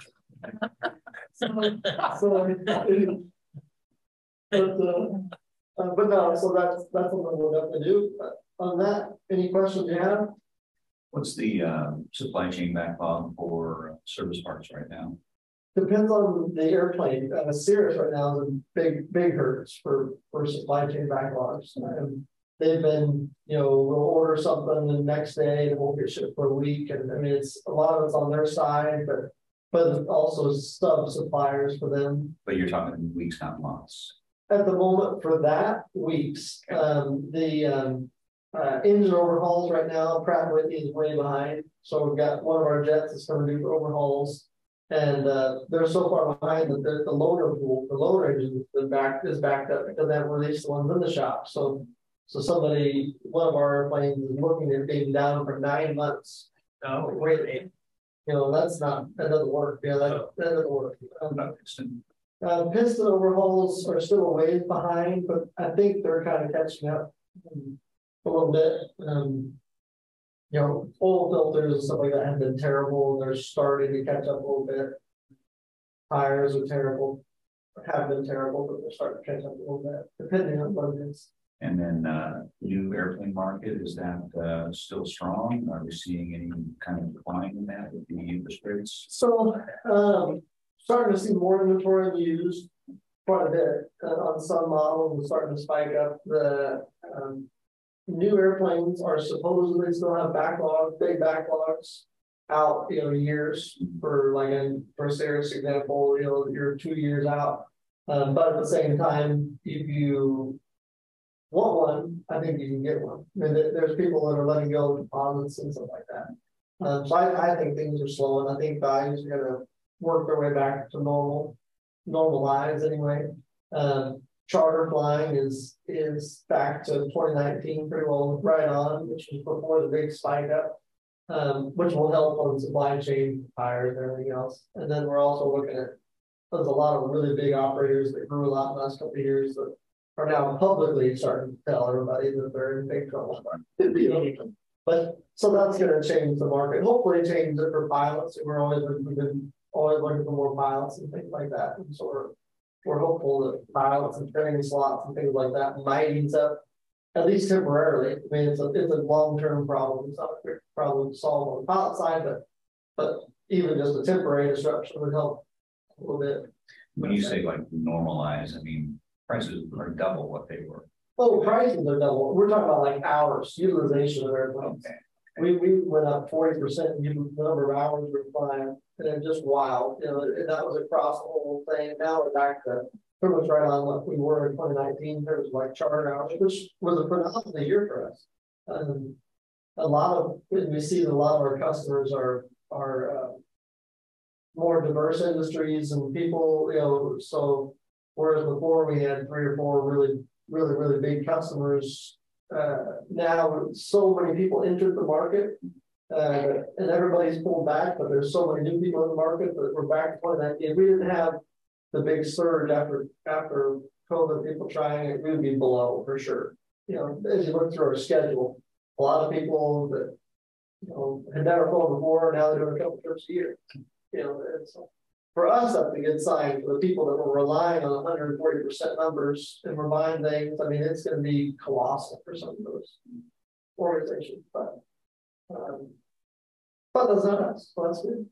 But no, so that's what we'll definitely do. On that, any questions you have? What's the supply chain backlog for service parts right now? Depends on the airplane. Cirrus right now is a big hurts for supply chain backlogs. They've been, we'll order something the next day and won't get shipped for a week. And I mean, it's a lot of it's on their side, but also sub-suppliers for them. But you're talking weeks, not months. At the moment for that, weeks. The engine overhauls right now, Pratt Whitney is way behind. So we've got one of our jets that's going to do overhauls. And they're so far behind that the loader pool, the loader engine is backed up because they haven't released the ones in the shop. So somebody, one of our airplanes is looking at being down for 9 months. Oh, wait. You know, that doesn't work. Yeah, that doesn't work. Piston overhauls are still a ways behind, but I think they're kind of catching up a little bit. Oil filters and stuff like that have been terrible. They're starting to catch up a little bit. Tires are terrible, have been terrible, but they're starting to catch up a little bit, depending on what it is. And then new airplane market, is that still strong? Are we seeing any kind of decline in that with the interest rates? So starting to see more inventory used. quite a bit on some models. It's starting to spike up. The new airplanes are supposedly still have backlogs, big backlogs out, you know, years for like for Cirrus example, you know, you're 2 years out. But at the same time, if you want one, I think you can get one. I mean, there's people that are letting go of deposits and stuff like that. So I think things are slowing. I think values are going to work their way back to normal lives anyway. Charter flying is back to 2019, pretty well right on, which was before the big spike up, which will help on supply chain fires and everything else. And then we're also looking at, there's a lot of really big operators that grew a lot in the last couple of years that are now publicly starting to tell everybody that they're in big trouble. But so that's going to change the market. Hopefully, change it for pilots. We're always we've been looking for more pilots and things like that. And so we're hopeful that pilots and training slots and things like that might ease up, at least temporarily. I mean, it's a long-term problem. It's not a quick problem to solve on the pilot side, but even just a temporary disruption would help a little bit. When you say like normalize, I mean, prices are double what they were. Oh, prices are double. We're talking about like hours, utilization of airplanes. Okay. We went up 40% in the number of hours we were flying, and it just wild. You know, and that was across the whole thing. Now we're back to pretty much right on what we were in 2019. There was like charter hours, which was a phenomenal year for us. We see that a lot of our customers are more diverse industries and people. You know, so whereas before we had 3 or 4 really big customers. Now so many people entered the market and everybody's pulled back, but there's so many new people in the market that we're back to 2019. If we didn't have the big surge after COVID, people trying it, we would be below for sure. You know, as you look through our schedule, a lot of people that, you know, had never flown before, now they're doing a couple trips a year. You know, it's for us, that's a good sign for the people that were relying on 140% numbers and relying things. I mean, it's going to be colossal for some of those organizations, but that's not us. So that's good.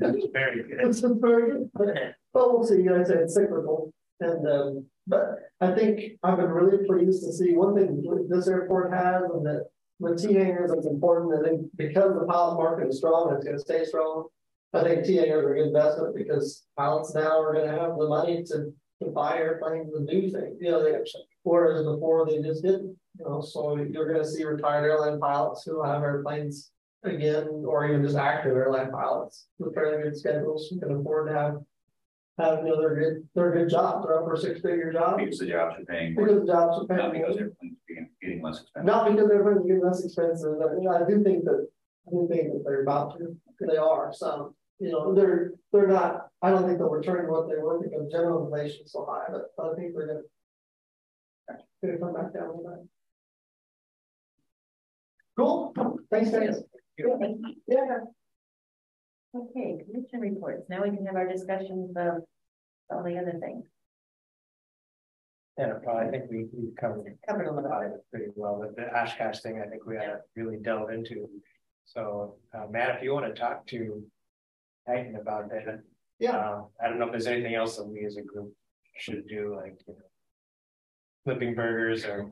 That's very good. It's very good. But we'll see. Like I said, it's cyclical, and but I think I've been really pleased to see one thing this airport has, and that with T-hangers, it's important. I think because the pilot market is strong, it's going to stay strong. I think T-hangers are a good investment because pilots now are going to have the money to buy airplanes and do things. You know, they whereas before they just didn't. You know, so you're going to see retired airline pilots who have airplanes again, or even just active airline pilots with fairly good schedules who can afford to have you know their good jobs. They're up for 6-figure jobs because the jobs are paying more. Because the jobs are paying not because airplanes are getting less expensive. Not because airplanes are getting less expensive. I do think that they're about to. They are some. You know, they're not. I don't think they'll return to what they were because general inflation is so high. But I think they're going to come back down with that. Cool. Thanks, guys. Yeah. Okay, commission reports. Now we can have our discussions of all the other things. And I think we covered a little bit pretty well. But the Oshkosh thing, I think we had to really delve into. So, Matt, if you want to talk to Titan about that, yeah, I don't know if there's anything else that we as a group should do, like you know, flipping burgers or.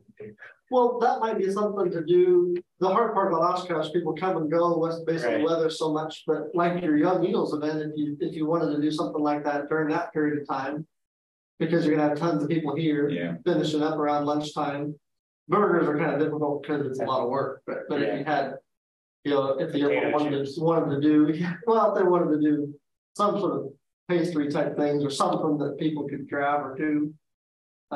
Well, that might be something to do. The hard part about Oshkosh, people come and go based on the weather so much. But like your Young Eagles event, if you wanted to do something like that during that period of time, because you're gonna have tons of people here finishing up around lunchtime. Burgers are kind of difficult because it's a lot of work, but if you had. You know, if they wanted to do some sort of pastry type things or something that people could grab or do,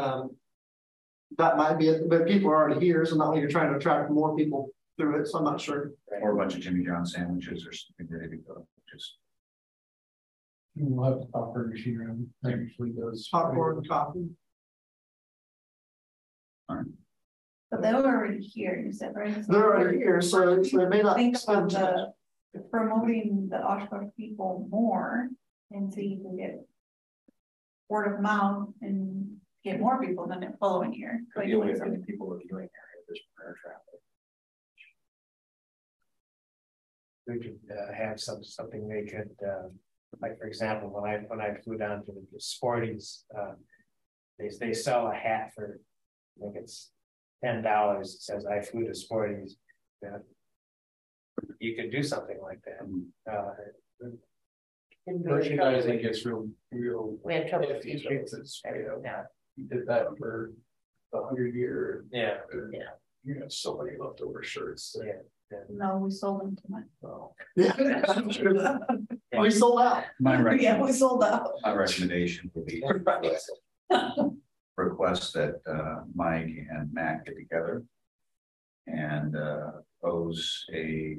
that might be it. But people are already here, so not like you're trying to attract more people through it. So I'm not sure. Or a bunch of Jimmy John sandwiches or something ready to go. Just we'll have the popcorn machine around. That usually does popcorn and coffee. All right. But they're already here, you said, right? So they're already here, so they may not think about promoting the Oshkosh people more, and so you can get word of mouth and get more people than the following year. Could be a way of having people reviewing this prayer traffic. We could have something they could, like for example, when I flew down to the Sporties, They sell a hat for, I think it's $10. It says, I flew to Sporty's. Yeah. You can do something like that. Merchandising gets real. We had trouble with these things. You did that for 100 years. Yeah. Yeah. You have so many leftover shirts. Yeah. No, we sold them to Mike. Oh. Yeah, I'm sure that. Yeah. We sold out. We sold out. My recommendation would be request that Mike and Matt get together and pose a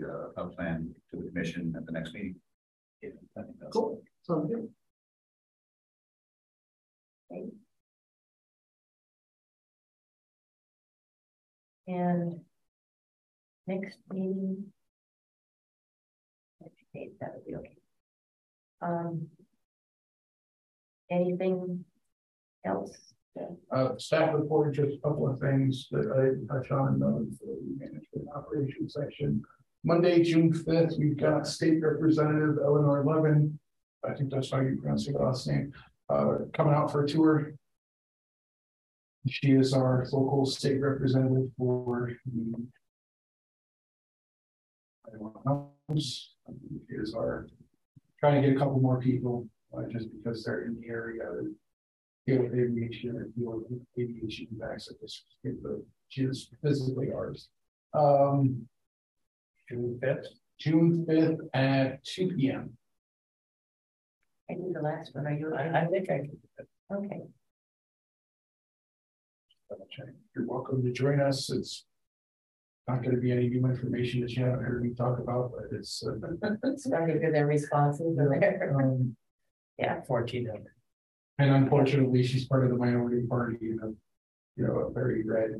plan to the commission at the next meeting. Yeah, I think that's cool. Sounds good. And next meeting, that would be okay. Anything else? Staff report, just a couple of things that I didn't touch on in the management operations section. Monday, June 5th, we've got State Representative Eleanor Levin, I think that's how you pronounce her last name, coming out for a tour. She is our local state representative for the is our trying to get a couple more people just because they're in the area of aviation and deal with aviation impacts at this just physically ours. June 5th at 2 p.m. I need the last one. Are you? I think I can do that. Okay. You're welcome to join us. It's not going to be any new information that you haven't heard me talk about, but it's starting to get their responses in there. Yeah, 1400. And unfortunately, she's part of the minority party in a very red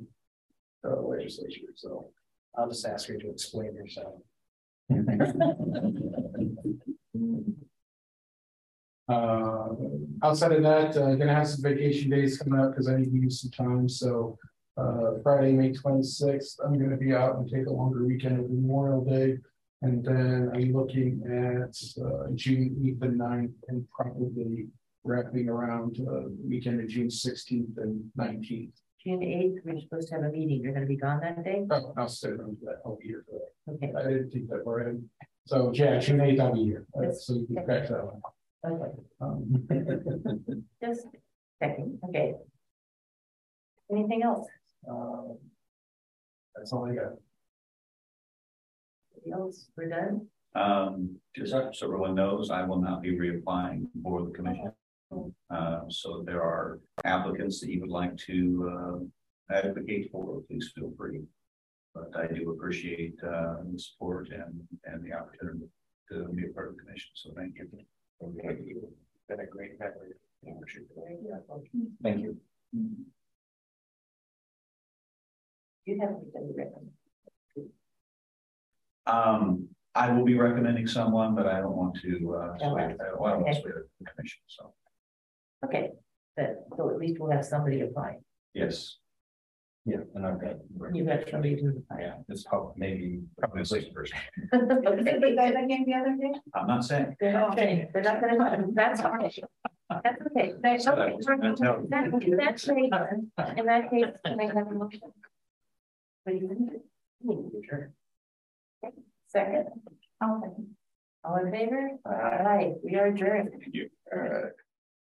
legislature. So I'll just ask her to explain herself. Outside of that, I'm going to have some vacation days coming up because I need to use some time. So Friday, May 26th, I'm going to be out and take a longer weekend of Memorial Day. And then I'm looking at June 8th and 9th and probably wrapping around the weekend of June 16th and 19th. June 8th, we're supposed to have a meeting. You're going to be gone that day? Oh, I'll stay on that. I'll be here for that. Okay. I didn't think that far in. So, yeah, June 8th, I'll be here. So you can crack that one. Okay. Just checking. Okay. Anything else? That's all I got. Anything else? We're done. Just so everyone knows, I will not be reapplying for the commission. So there are applicants that you would like to advocate for, please feel free. But I do appreciate the support and the opportunity to be a part of the commission. So thank you. Okay. You've been a great member. Yeah. Thank you. Mm-hmm. You haven't been recommended. I will be recommending someone, but I don't want to sway the commission. So. Okay, so at least we'll have somebody apply. Yes. Yeah, and I've got. You've got somebody to apply. Yeah, it's probably the least person. Did they again the other day? I'm not saying. Okay, they're not going to. That's our issue. That's okay. That's okay. That's okay. In that case, can I have a motion? Second. All in favor? All right. We are adjourned. Thank you. All right.